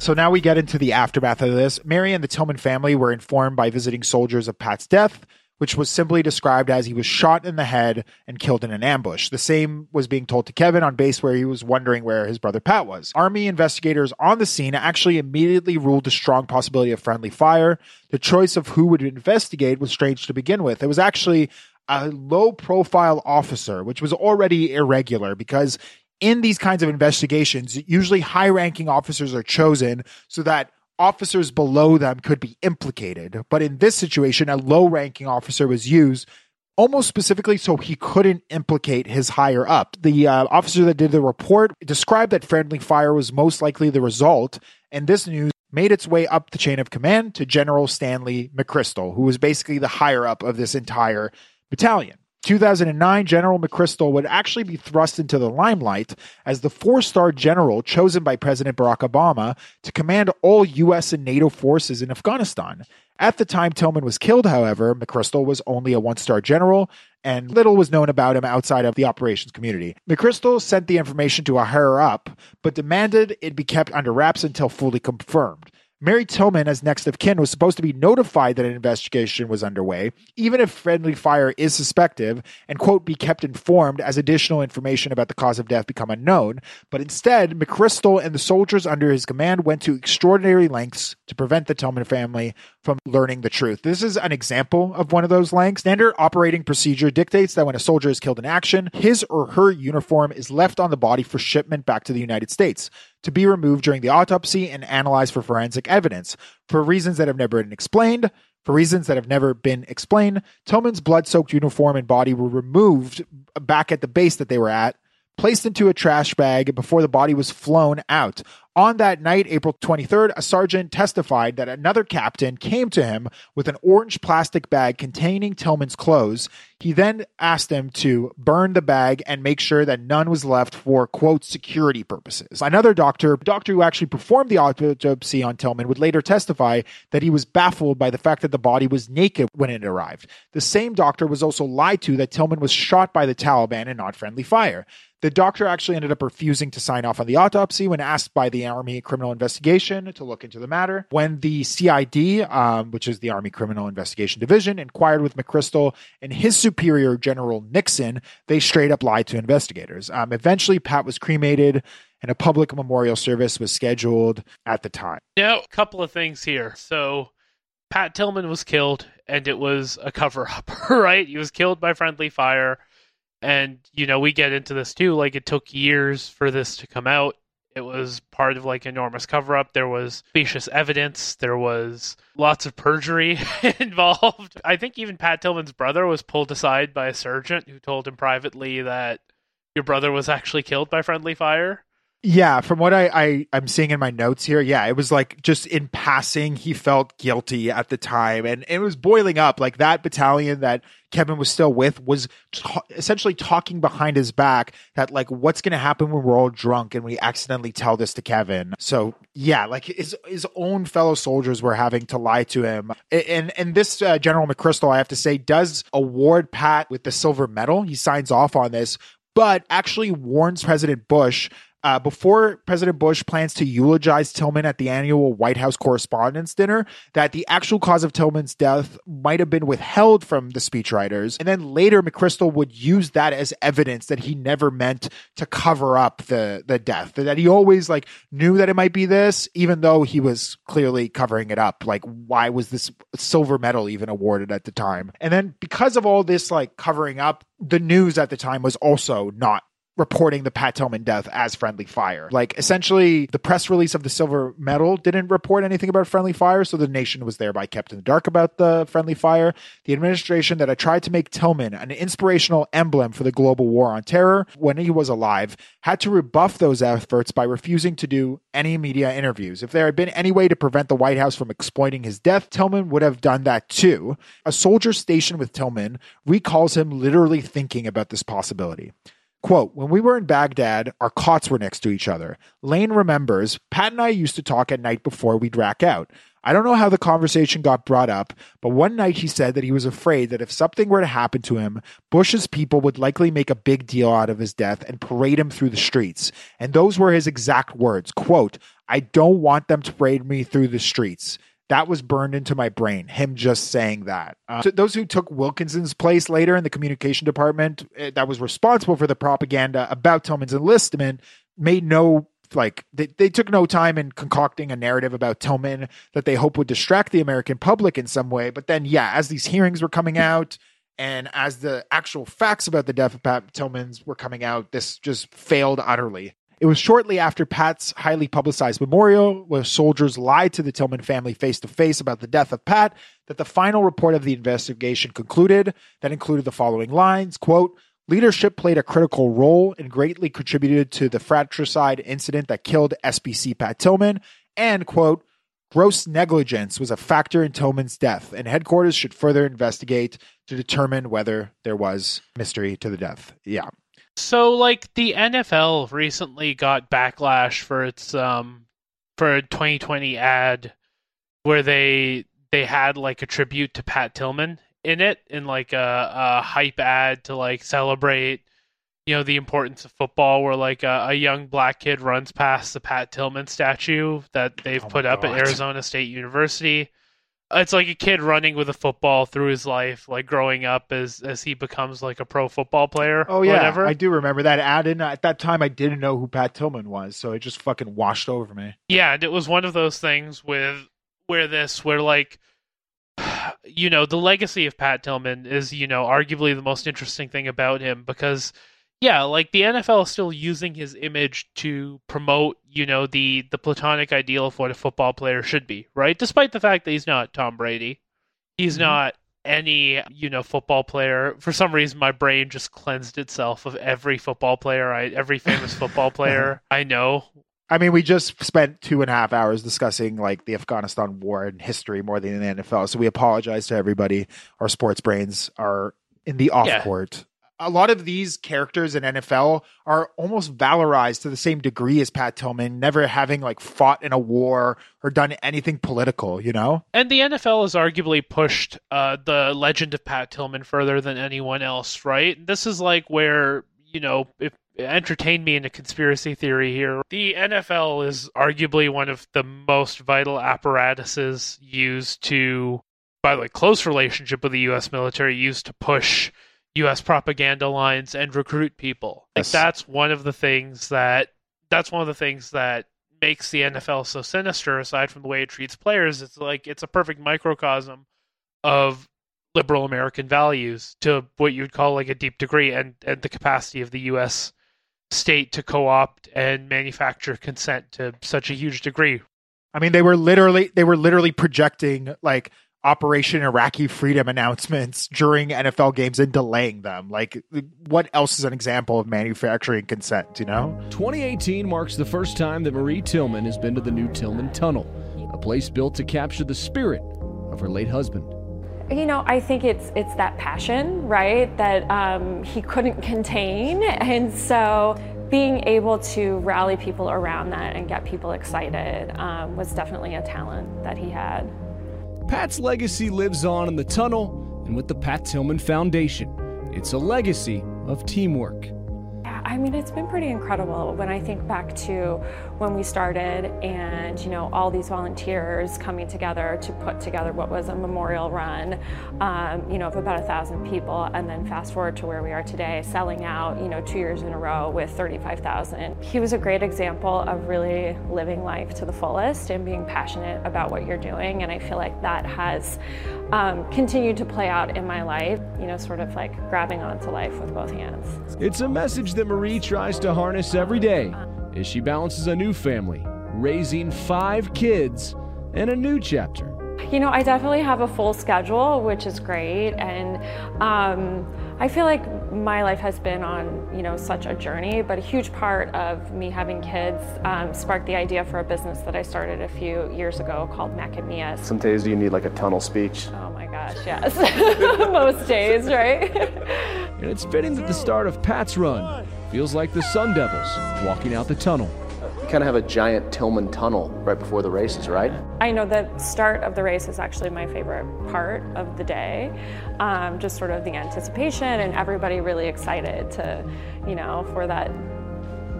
So now we get into the aftermath of this. Mary and the Tillman family were informed by visiting soldiers of Pat's death, which was simply described as he was shot in the head and killed in an ambush. The same was being told to Kevin on base, where he was wondering where his brother Pat was. Army investigators on the scene actually immediately ruled a strong possibility of friendly fire. The choice of who would investigate was strange to begin with. It was actually a low-profile officer, which was already irregular because in these kinds of investigations, usually high-ranking officers are chosen so that officers below them could be implicated. But in this situation, a low-ranking officer was used almost specifically so he couldn't implicate his higher up. The uh, officer that did the report described that friendly fire was most likely the result, and this news made its way up the chain of command to General Stanley McChrystal, who was basically the higher up of this entire battalion. two thousand nine, General McChrystal would actually be thrust into the limelight as the four-star general chosen by President Barack Obama to command all U S and NATO forces in Afghanistan. At the time Tillman was killed, however, McChrystal was only a one-star general, and little was known about him outside of the operations community. McChrystal sent the information to a higher-up, but demanded it be kept under wraps until fully confirmed. Mary Tillman, as next of kin, was supposed to be notified that an investigation was underway, even if friendly fire is suspected, and, quote, be kept informed as additional information about the cause of death become unknown. But instead, McChrystal and the soldiers under his command went to extraordinary lengths to prevent the Tillman family from learning the truth. This is an example of one of those lengths. Standard operating procedure dictates that when a soldier is killed in action, his or her uniform is left on the body for shipment back to the United States, to be removed during the autopsy and analyzed for forensic evidence. For reasons that have never been explained, for reasons that have never been explained, Tillman's blood-soaked uniform and body were removed back at the base that they were at, placed into a trash bag before the body was flown out. On that night, April twenty-third, a sergeant testified that another captain came to him with an orange plastic bag containing Tillman's clothes. He then asked him to burn the bag and make sure that none was left for, quote, security purposes. Another doctor, a doctor who actually performed the autopsy on Tillman, would later testify that he was baffled by the fact that the body was naked when it arrived. The same doctor was also lied to that Tillman was shot by the Taliban and not friendly fire. The doctor actually ended up refusing to sign off on the autopsy when asked by the Army Criminal Investigation to look into the matter. When the C I D, um, which is the Army Criminal Investigation Division, inquired with McChrystal and his superior, General Nixon, they straight up lied to investigators. Um, eventually, Pat was cremated and a public memorial service was scheduled at the time. Now, a couple of things here. So Pat Tillman was killed and it was a cover-up, right? He was killed by friendly fire. And, you know, we get into this too, like it took years for this to come out. It was part of like enormous cover-up. There was specious evidence. There was lots of perjury involved. I think even Pat Tillman's brother was pulled aside by a sergeant who told him privately that your brother was actually killed by friendly fire. Yeah, from what I, I, I'm seeing in my notes here, yeah, it was like just in passing, he felt guilty at the time. And, and it was boiling up. Like that battalion that Kevin was still with was ta- essentially talking behind his back that like, what's going to happen when we're all drunk and we accidentally tell this to Kevin? So yeah, like his his own fellow soldiers were having to lie to him. And, and this uh, General McChrystal, I have to say, does award Pat with the silver medal. He signs off on this, but actually warns President Bush Uh, before President Bush plans to eulogize Tillman at the annual White House Correspondents' Dinner, that the actual cause of Tillman's death might have been withheld from the speechwriters. And then later, McChrystal would use that as evidence that he never meant to cover up the, the death, that he always like knew that it might be this, even though he was clearly covering it up. Like, why was this silver medal even awarded at the time? And then because of all this like covering up, the news at the time was also not reporting the Pat Tillman death as friendly fire. Like essentially the press release of the silver medal didn't report anything about friendly fire. So the nation was thereby kept in the dark about the friendly fire. The administration that had tried to make Tillman an inspirational emblem for the global war on terror when he was alive had to rebuff those efforts by refusing to do any media interviews. If there had been any way to prevent the White House from exploiting his death, Tillman would have done that too. A soldier stationed with Tillman recalls him literally thinking about this possibility. Quote, when we were in Baghdad, our cots were next to each other. Lane remembers, Pat and I used to talk at night before we'd rack out. I don't know how the conversation got brought up, but one night he said that he was afraid that if something were to happen to him, Bush's people would likely make a big deal out of his death and parade him through the streets. And those were his exact words. Quote, I don't want them to parade me through the streets. That was burned into my brain, him just saying that. Uh, so those who took Wilkinson's place later in the communication department that was responsible for the propaganda about Tillman's enlistment made no, like, they, they took no time in concocting a narrative about Tillman that they hoped would distract the American public in some way. But then, yeah, as these hearings were coming out, and as the actual facts about the death of Pat Tillman's were coming out, this just failed utterly. It was shortly after Pat's highly publicized memorial, where soldiers lied to the Tillman family face-to-face about the death of Pat, that the final report of the investigation concluded that included the following lines, quote, leadership played a critical role and greatly contributed to the fratricide incident that killed S B C Pat Tillman, and, quote, gross negligence was a factor in Tillman's death, and headquarters should further investigate to determine whether there was mystery to the death. Yeah. So, like, the N F L recently got backlash for its um for a twenty twenty ad where they they had like a tribute to Pat Tillman in it, and like a, a hype ad to like celebrate, you know, the importance of football, where like a, a young black kid runs past the Pat Tillman statue that they've oh put up at Arizona State University. It's like a kid running with a football through his life, like growing up as as he becomes like a pro football player. Oh yeah, or whatever. I do remember that ad. And at that time, I didn't know who Pat Tillman was, so it just fucking washed over me. Yeah, and it was one of those things with where this, where like, you know, the legacy of Pat Tillman is, you know, arguably the most interesting thing about him because, yeah, like the N F L is still using his image to promote, you know, the, the platonic ideal of what a football player should be, right? Despite the fact that he's not Tom Brady. He's mm-hmm. not any, you know, football player. For some reason, my brain just cleansed itself of every football player, I, every famous football player I know. I mean, we just spent two and a half hours discussing like the Afghanistan war and history more than the N F L. So we apologize to everybody. Our sports brains are in the off yeah. court. A lot of these characters in N F L are almost valorized to the same degree as Pat Tillman, never having like fought in a war or done anything political, you know? And the N F L has arguably pushed uh, the legend of Pat Tillman further than anyone else, right? This is like where, you know, if entertain me in a conspiracy theory here. The N F L is arguably one of the most vital apparatuses used to, by like close relationship with the U S military, used to push U S propaganda lines and recruit people. Like yes. that's one of the things that that's one of the things that makes the N F L so sinister, aside from the way it treats players. It's like it's a perfect microcosm of liberal American values to what you'd call like a deep degree, and, and the capacity of the U S state to co-opt and manufacture consent to such a huge degree. I mean, they were literally they were literally projecting like Operation Iraqi Freedom announcements during N F L games and delaying them. Like, what else is an example of manufacturing consent, you know? twenty eighteen marks the first time that Marie Tillman has been to the new Tillman Tunnel, a place built to capture the spirit of her late husband. You know, I think it's it's that passion, right, that um, he couldn't contain. And so being able to rally people around that and get people excited um, was definitely a talent that he had. Pat's legacy lives on in the tunnel and with the Pat Tillman Foundation. It's a legacy of teamwork. I mean, it's been pretty incredible when I think back to when we started and, you know, all these volunteers coming together to put together what was a memorial run, um, you know, of about a thousand people, and then fast forward to where we are today, selling out, you know, two years in a row with thirty-five thousand. He was a great example of really living life to the fullest and being passionate about what you're doing, and I feel like that has um, continued to play out in my life, you know, sort of like grabbing onto life with both hands. It's a message that Marie tries to harness every day as she balances a new family, raising five kids, and a new chapter. You know, I definitely have a full schedule, which is great, and um, I feel like my life has been on, you know, such a journey, but a huge part of me having kids um, sparked the idea for a business that I started a few years ago called Mac and Mia. Some days you need like a tunnel speech. Oh my gosh, yes. Most days, right? And it's fitting that the start of Pat's run feels like the Sun Devils walking out the tunnel. You kind of have a giant Tillman tunnel right before the races, right? I know the start of the race is actually my favorite part of the day. Um, just sort of the anticipation and everybody really excited to, you know, for that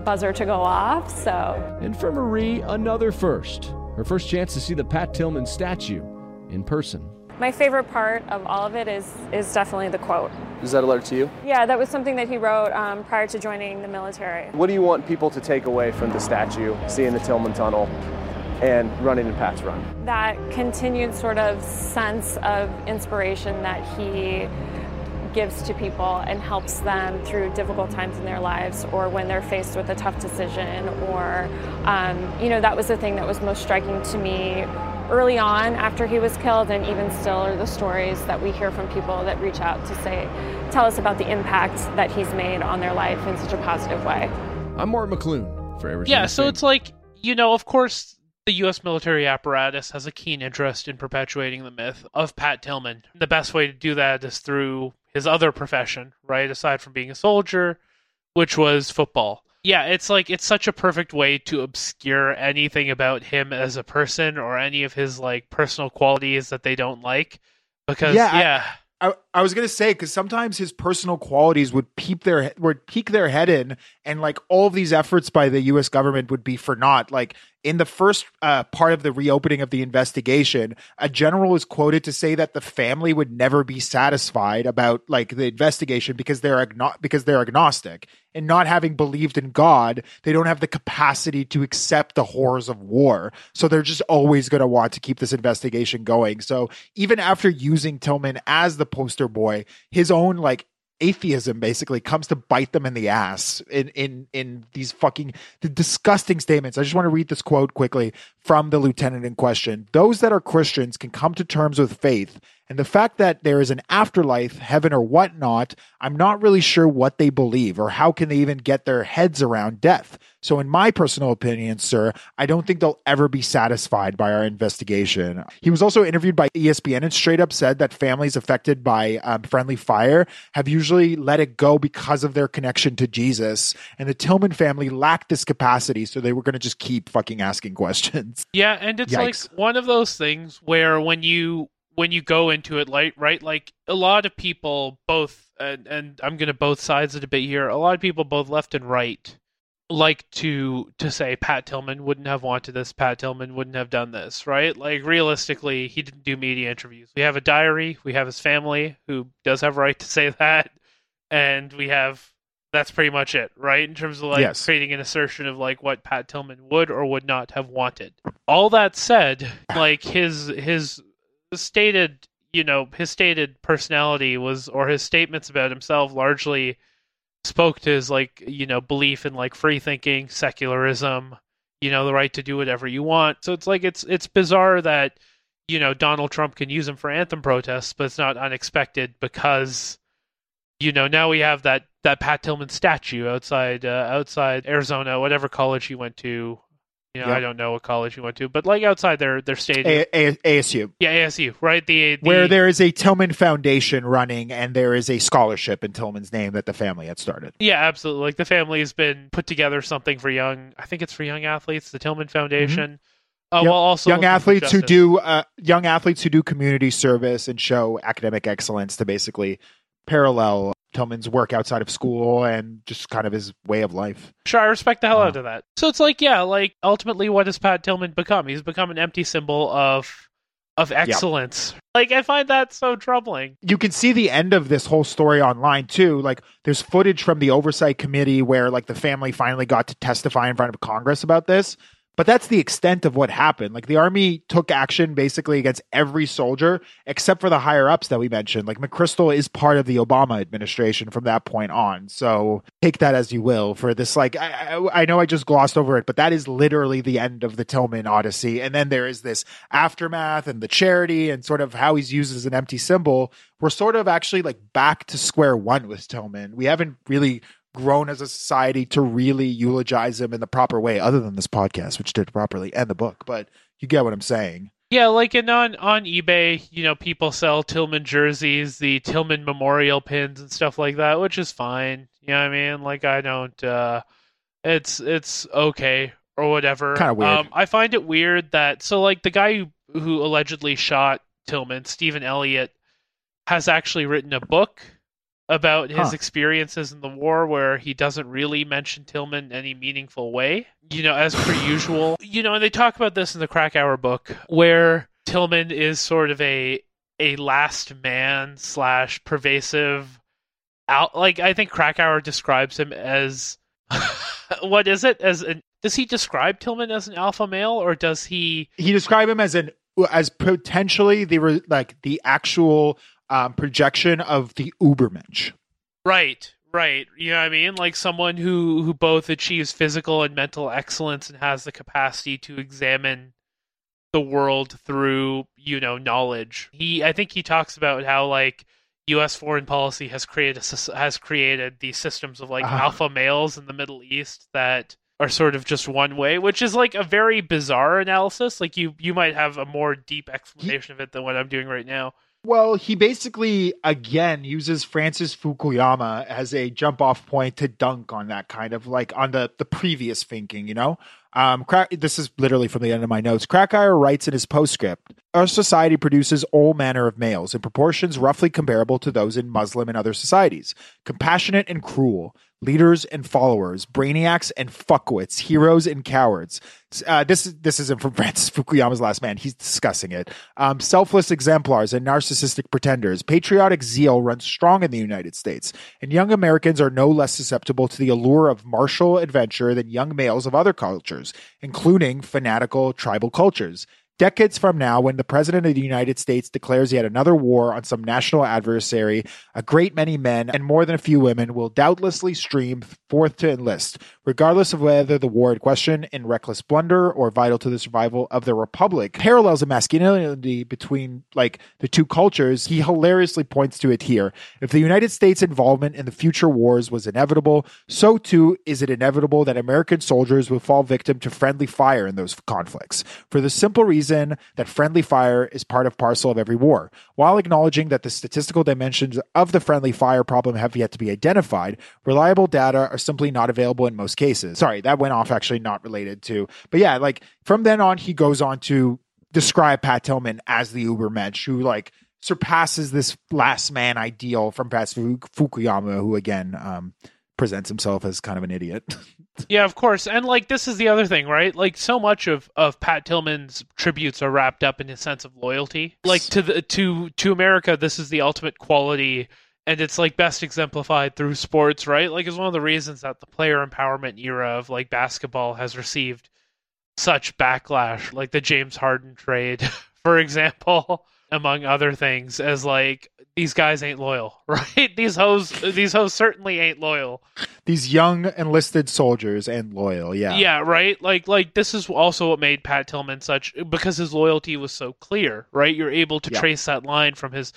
buzzer to go off, so. And for Marie, another first. Her first chance to see the Pat Tillman statue in person. My favorite part of all of it is is definitely the quote. Is that a letter to you? Yeah, that was something that he wrote um, prior to joining the military. What do you want people to take away from the statue, seeing the Tillman Tunnel, and running in Pat's run? That continued sort of sense of inspiration that he gives to people and helps them through difficult times in their lives, or when they're faced with a tough decision, or, um, you know, that was the thing that was most striking to me early on after he was killed, and even still are the stories that we hear from people that reach out to say, tell us about the impact that he's made on their life in such a positive way. I'm Mark McClune for Arizona. Yeah, so it's like, you know, of course, the U S military apparatus has a keen interest in perpetuating the myth of Pat Tillman. The best way to do that is through his other profession, right? Aside from being a soldier, which was football. Yeah, it's like, it's such a perfect way to obscure anything about him as a person or any of his like personal qualities that they don't like, because yeah, yeah. I, I, I was going to say, because sometimes his personal qualities would peep their would peek their head in, and like all of these efforts by the U S government would be for naught. Like in the first uh, part of the reopening of the investigation, a general is quoted to say that the family would never be satisfied about like the investigation because they're agno- because they're agnostic. And not having believed in God, they don't have the capacity to accept the horrors of war. So they're just always going to want to keep this investigation going. So even after using Tillman as the poster boy, his own like atheism basically comes to bite them in the ass in in in these fucking the disgusting statements. I just want to read this quote quickly from the lieutenant in question. "Those that are Christians can come to terms with faith. And the fact that there is an afterlife, heaven or whatnot, I'm not really sure what they believe, or how can they even get their heads around death. So in my personal opinion, sir, I don't think they'll ever be satisfied by our investigation." He was also interviewed by E S P N and straight up said that families affected by um, friendly fire have usually let it go because of their connection to Jesus. And the Tillman family lacked this capacity, so they were going to just keep fucking asking questions. Yeah, and it's Yikes. Like one of those things where when you... when you go into it, like, right, like a lot of people both, and, and I'm going to both sides of the debate here, a lot of people both left and right like to to say Pat Tillman wouldn't have wanted this, Pat Tillman wouldn't have done this, right? Like realistically, he didn't do media interviews. We have a diary, we have his family who does have a right to say that, and we have, that's pretty much it, right? In terms of like yes. creating an assertion of like what Pat Tillman would or would not have wanted. All that said, like his his... stated, you know, his stated personality was, or his statements about himself largely spoke to his, like, you know, belief in like free thinking, secularism, you know, the right to do whatever you want. So it's like, it's, it's bizarre that you know, Donald Trump can use them for anthem protests, but it's not unexpected because, you know, now we have that, that Pat Tillman statue outside, uh, outside Arizona, whatever college he went to. You know, yep. I don't know what college you went to, but like outside their their stadium, a- a- ASU, yeah, A S U, right? The, the where there is a Tillman Foundation running, and there is a scholarship in Tillman's name that the family had started. Yeah, absolutely. Like the family has been put together something for young. I think it's for young athletes, the Tillman Foundation. Mm-hmm. Uh, yep. Well, also young athletes who do uh, young athletes who do community service and show academic excellence to basically parallel Tillman's work outside of school and just kind of his way of life. Sure, I respect the hell uh, out of that. So it's like, yeah, like ultimately what does Pat Tillman become? He's become an empty symbol of of excellence. Yeah. Like I find that so troubling. You can see the end of this whole story online too. Like there's footage from the oversight committee where like the family finally got to testify in front of Congress about this. But that's the extent of what happened. Like the army took action basically against every soldier, except for the higher ups that we mentioned. Like McChrystal is part of the Obama administration from that point on. So take that as you will for this. Like, I, I, I know I just glossed over it, but that is literally the end of the Tillman odyssey. And then there is this aftermath and the charity and sort of how he's used as an empty symbol. We're sort of actually like back to square one with Tillman. We haven't really grown as a society to really eulogize him in the proper way, other than this podcast, which did properly, and the book. But you get what I'm saying. Yeah, like and on, on eBay, you know, people sell Tillman jerseys, the Tillman memorial pins and stuff like that, which is fine. You know what I mean? Like I don't uh it's it's okay or whatever. Kind of weird. Um, I find it weird that so like the guy who, who allegedly shot Tillman, Stephen Elliott, has actually written a book about his huh. experiences in the war where he doesn't really mention Tillman in any meaningful way, you know, as per usual. You know, and they talk about this in the Krakauer book where Tillman is sort of a a last man slash pervasive out. Like, I think Krakauer describes him as, what is it? As an, does he describe Tillman as an alpha male or does he... He describes him as an as potentially the like the actual... Um, projection of the Ubermensch. Right, right. You know what I mean? Like someone who, who both achieves physical and mental excellence and has the capacity to examine the world through, you know, knowledge. He, I think he talks about how like U S foreign policy has created has created these systems of like uh. alpha males in the Middle East that are sort of just one way, which is like a very bizarre analysis. Like you, you might have a more deep explanation of it than what I'm doing right now. Well, he basically, again, uses Francis Fukuyama as a jump-off point to dunk on that kind of, like, on the, the previous thinking, you know? Um, Kra- this is literally from the end of my notes. Krakauer writes in his postscript, "Our society produces all manner of males in proportions roughly comparable to those in Muslim and other societies. Compassionate and cruel, leaders and followers, brainiacs and fuckwits, heroes and cowards." Uh, this is this isn't from Francis Fukuyama's Last Man. He's discussing it. Um, "selfless exemplars and narcissistic pretenders. Patriotic zeal runs strong in the United States, and young Americans are no less susceptible to the allure of martial adventure than young males of other cultures, including fanatical tribal cultures. Decades from now, when the President of the United States declares yet another war on some national adversary, a great many men and more than a few women will doubtlessly stream forth to enlist, regardless of whether the war in question, in reckless blunder or vital to the survival of the Republic, parallels a masculinity between like the two cultures." He hilariously points to it here. "If the United States' involvement in the future wars was inevitable, so too is it inevitable that American soldiers will fall victim to friendly fire in those conflicts, for the simple reason that friendly fire is part of parcel of every war. While acknowledging that the statistical dimensions of the friendly fire problem have yet to be identified, reliable data are simply not available in most cases." Sorry, that went off actually not related to. But yeah, like from then on, he goes on to describe Pat Tillman as the Ubermensch who like surpasses this last man ideal from Pat Fukuyama, who again um, presents himself as kind of an idiot. Yeah, of course. And like this is the other thing, right? Like so much of, of Pat Tillman's tributes are wrapped up in his sense of loyalty. Like to the to to America, this is the ultimate quality and it's like best exemplified through sports, right? Like it's one of the reasons that the player empowerment era of like basketball has received such backlash, like the James Harden trade, for example. among other things, as like, these guys ain't loyal, right? These hoes, these hoes certainly ain't loyal. These young enlisted soldiers ain't loyal, yeah. Yeah, right? Like, like this is also what made Pat Tillman such, because his loyalty was so clear, right? You're able to yeah. trace that line from his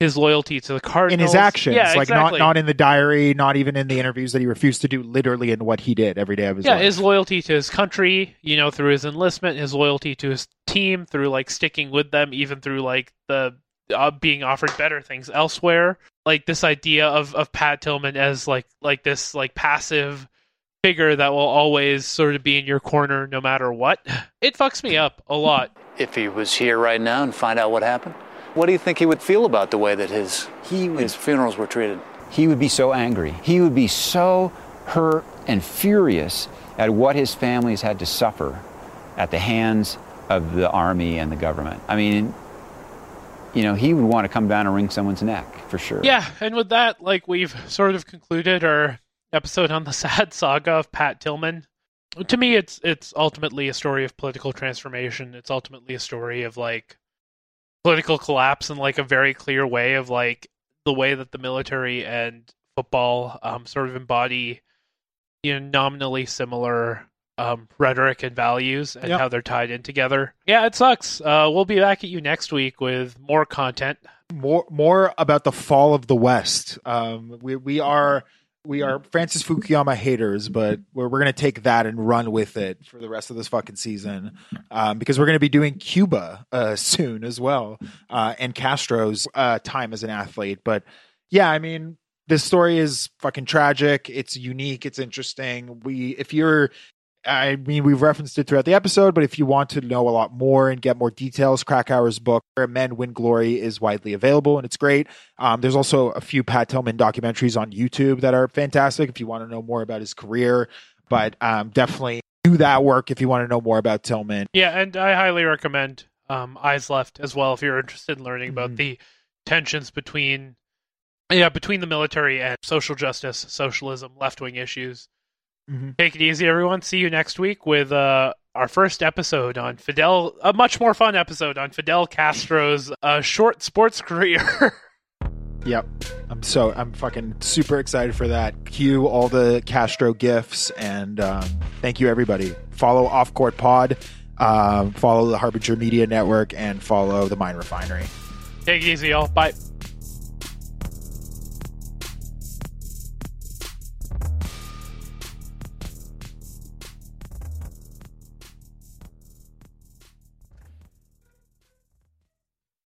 his loyalty to the Cardinals. In his actions, yeah, like exactly. not, not in the diary, not even in the interviews that he refused to do, literally in what he did every day of his yeah, life. Yeah, his loyalty to his country, you know, through his enlistment, his loyalty to his team, through like sticking with them, even through like the Uh, being offered better things elsewhere. Like this idea of, of Pat Tillman as like like this like passive figure that will always sort of be in your corner no matter what. It fucks me up a lot. If he was here right now and find out what happened, what do you think he would feel about the way that his he would, his funerals were treated? He would be so angry. He would be so hurt and furious at what his family's had to suffer at the hands of the army and the government. I mean, you know, he would want to come down and wring someone's neck, for sure. Yeah, and with that, like, we've sort of concluded our episode on the sad saga of Pat Tillman. To me, it's it's ultimately a story of political transformation. It's ultimately a story of, like, political collapse in, like, a very clear way of, like, the way that the military and football um, sort of embody, you know, nominally similar Um, rhetoric and values and yep. how they're tied in together. Yeah, it sucks. Uh, we'll be back at you next week with more content, more more about the fall of the West. Um, we we are we are Francis Fukuyama haters, but we're we're gonna take that and run with it for the rest of this fucking season, um, because we're gonna be doing Cuba uh, soon as well, uh, and Castro's uh, time as an athlete. But yeah, I mean, this story is fucking tragic. It's unique. It's interesting. We if you're I mean, we've referenced it throughout the episode, but if you want to know a lot more and get more details, Krakauer's book, Where Men Win Glory, is widely available, and it's great. Um, there's also a few Pat Tillman documentaries on YouTube that are fantastic if you want to know more about his career, but um, definitely do that work if you want to know more about Tillman. Yeah, and I highly recommend um, Eyes Left as well if you're interested in learning about mm-hmm. the tensions between, yeah, between the military and social justice, socialism, left-wing issues. Mm-hmm. Take it easy, everyone. See you next week with uh, our first episode on Fidel, a much more fun episode on Fidel Castro's uh, short sports career. Yep. I'm so, I'm fucking super excited for that. Cue all the Castro gifts, and um, thank you, everybody. Follow Off Court Pod, um, follow the Harbinger Media Network, and follow the Mind Refinery. Take it easy, y'all. Bye.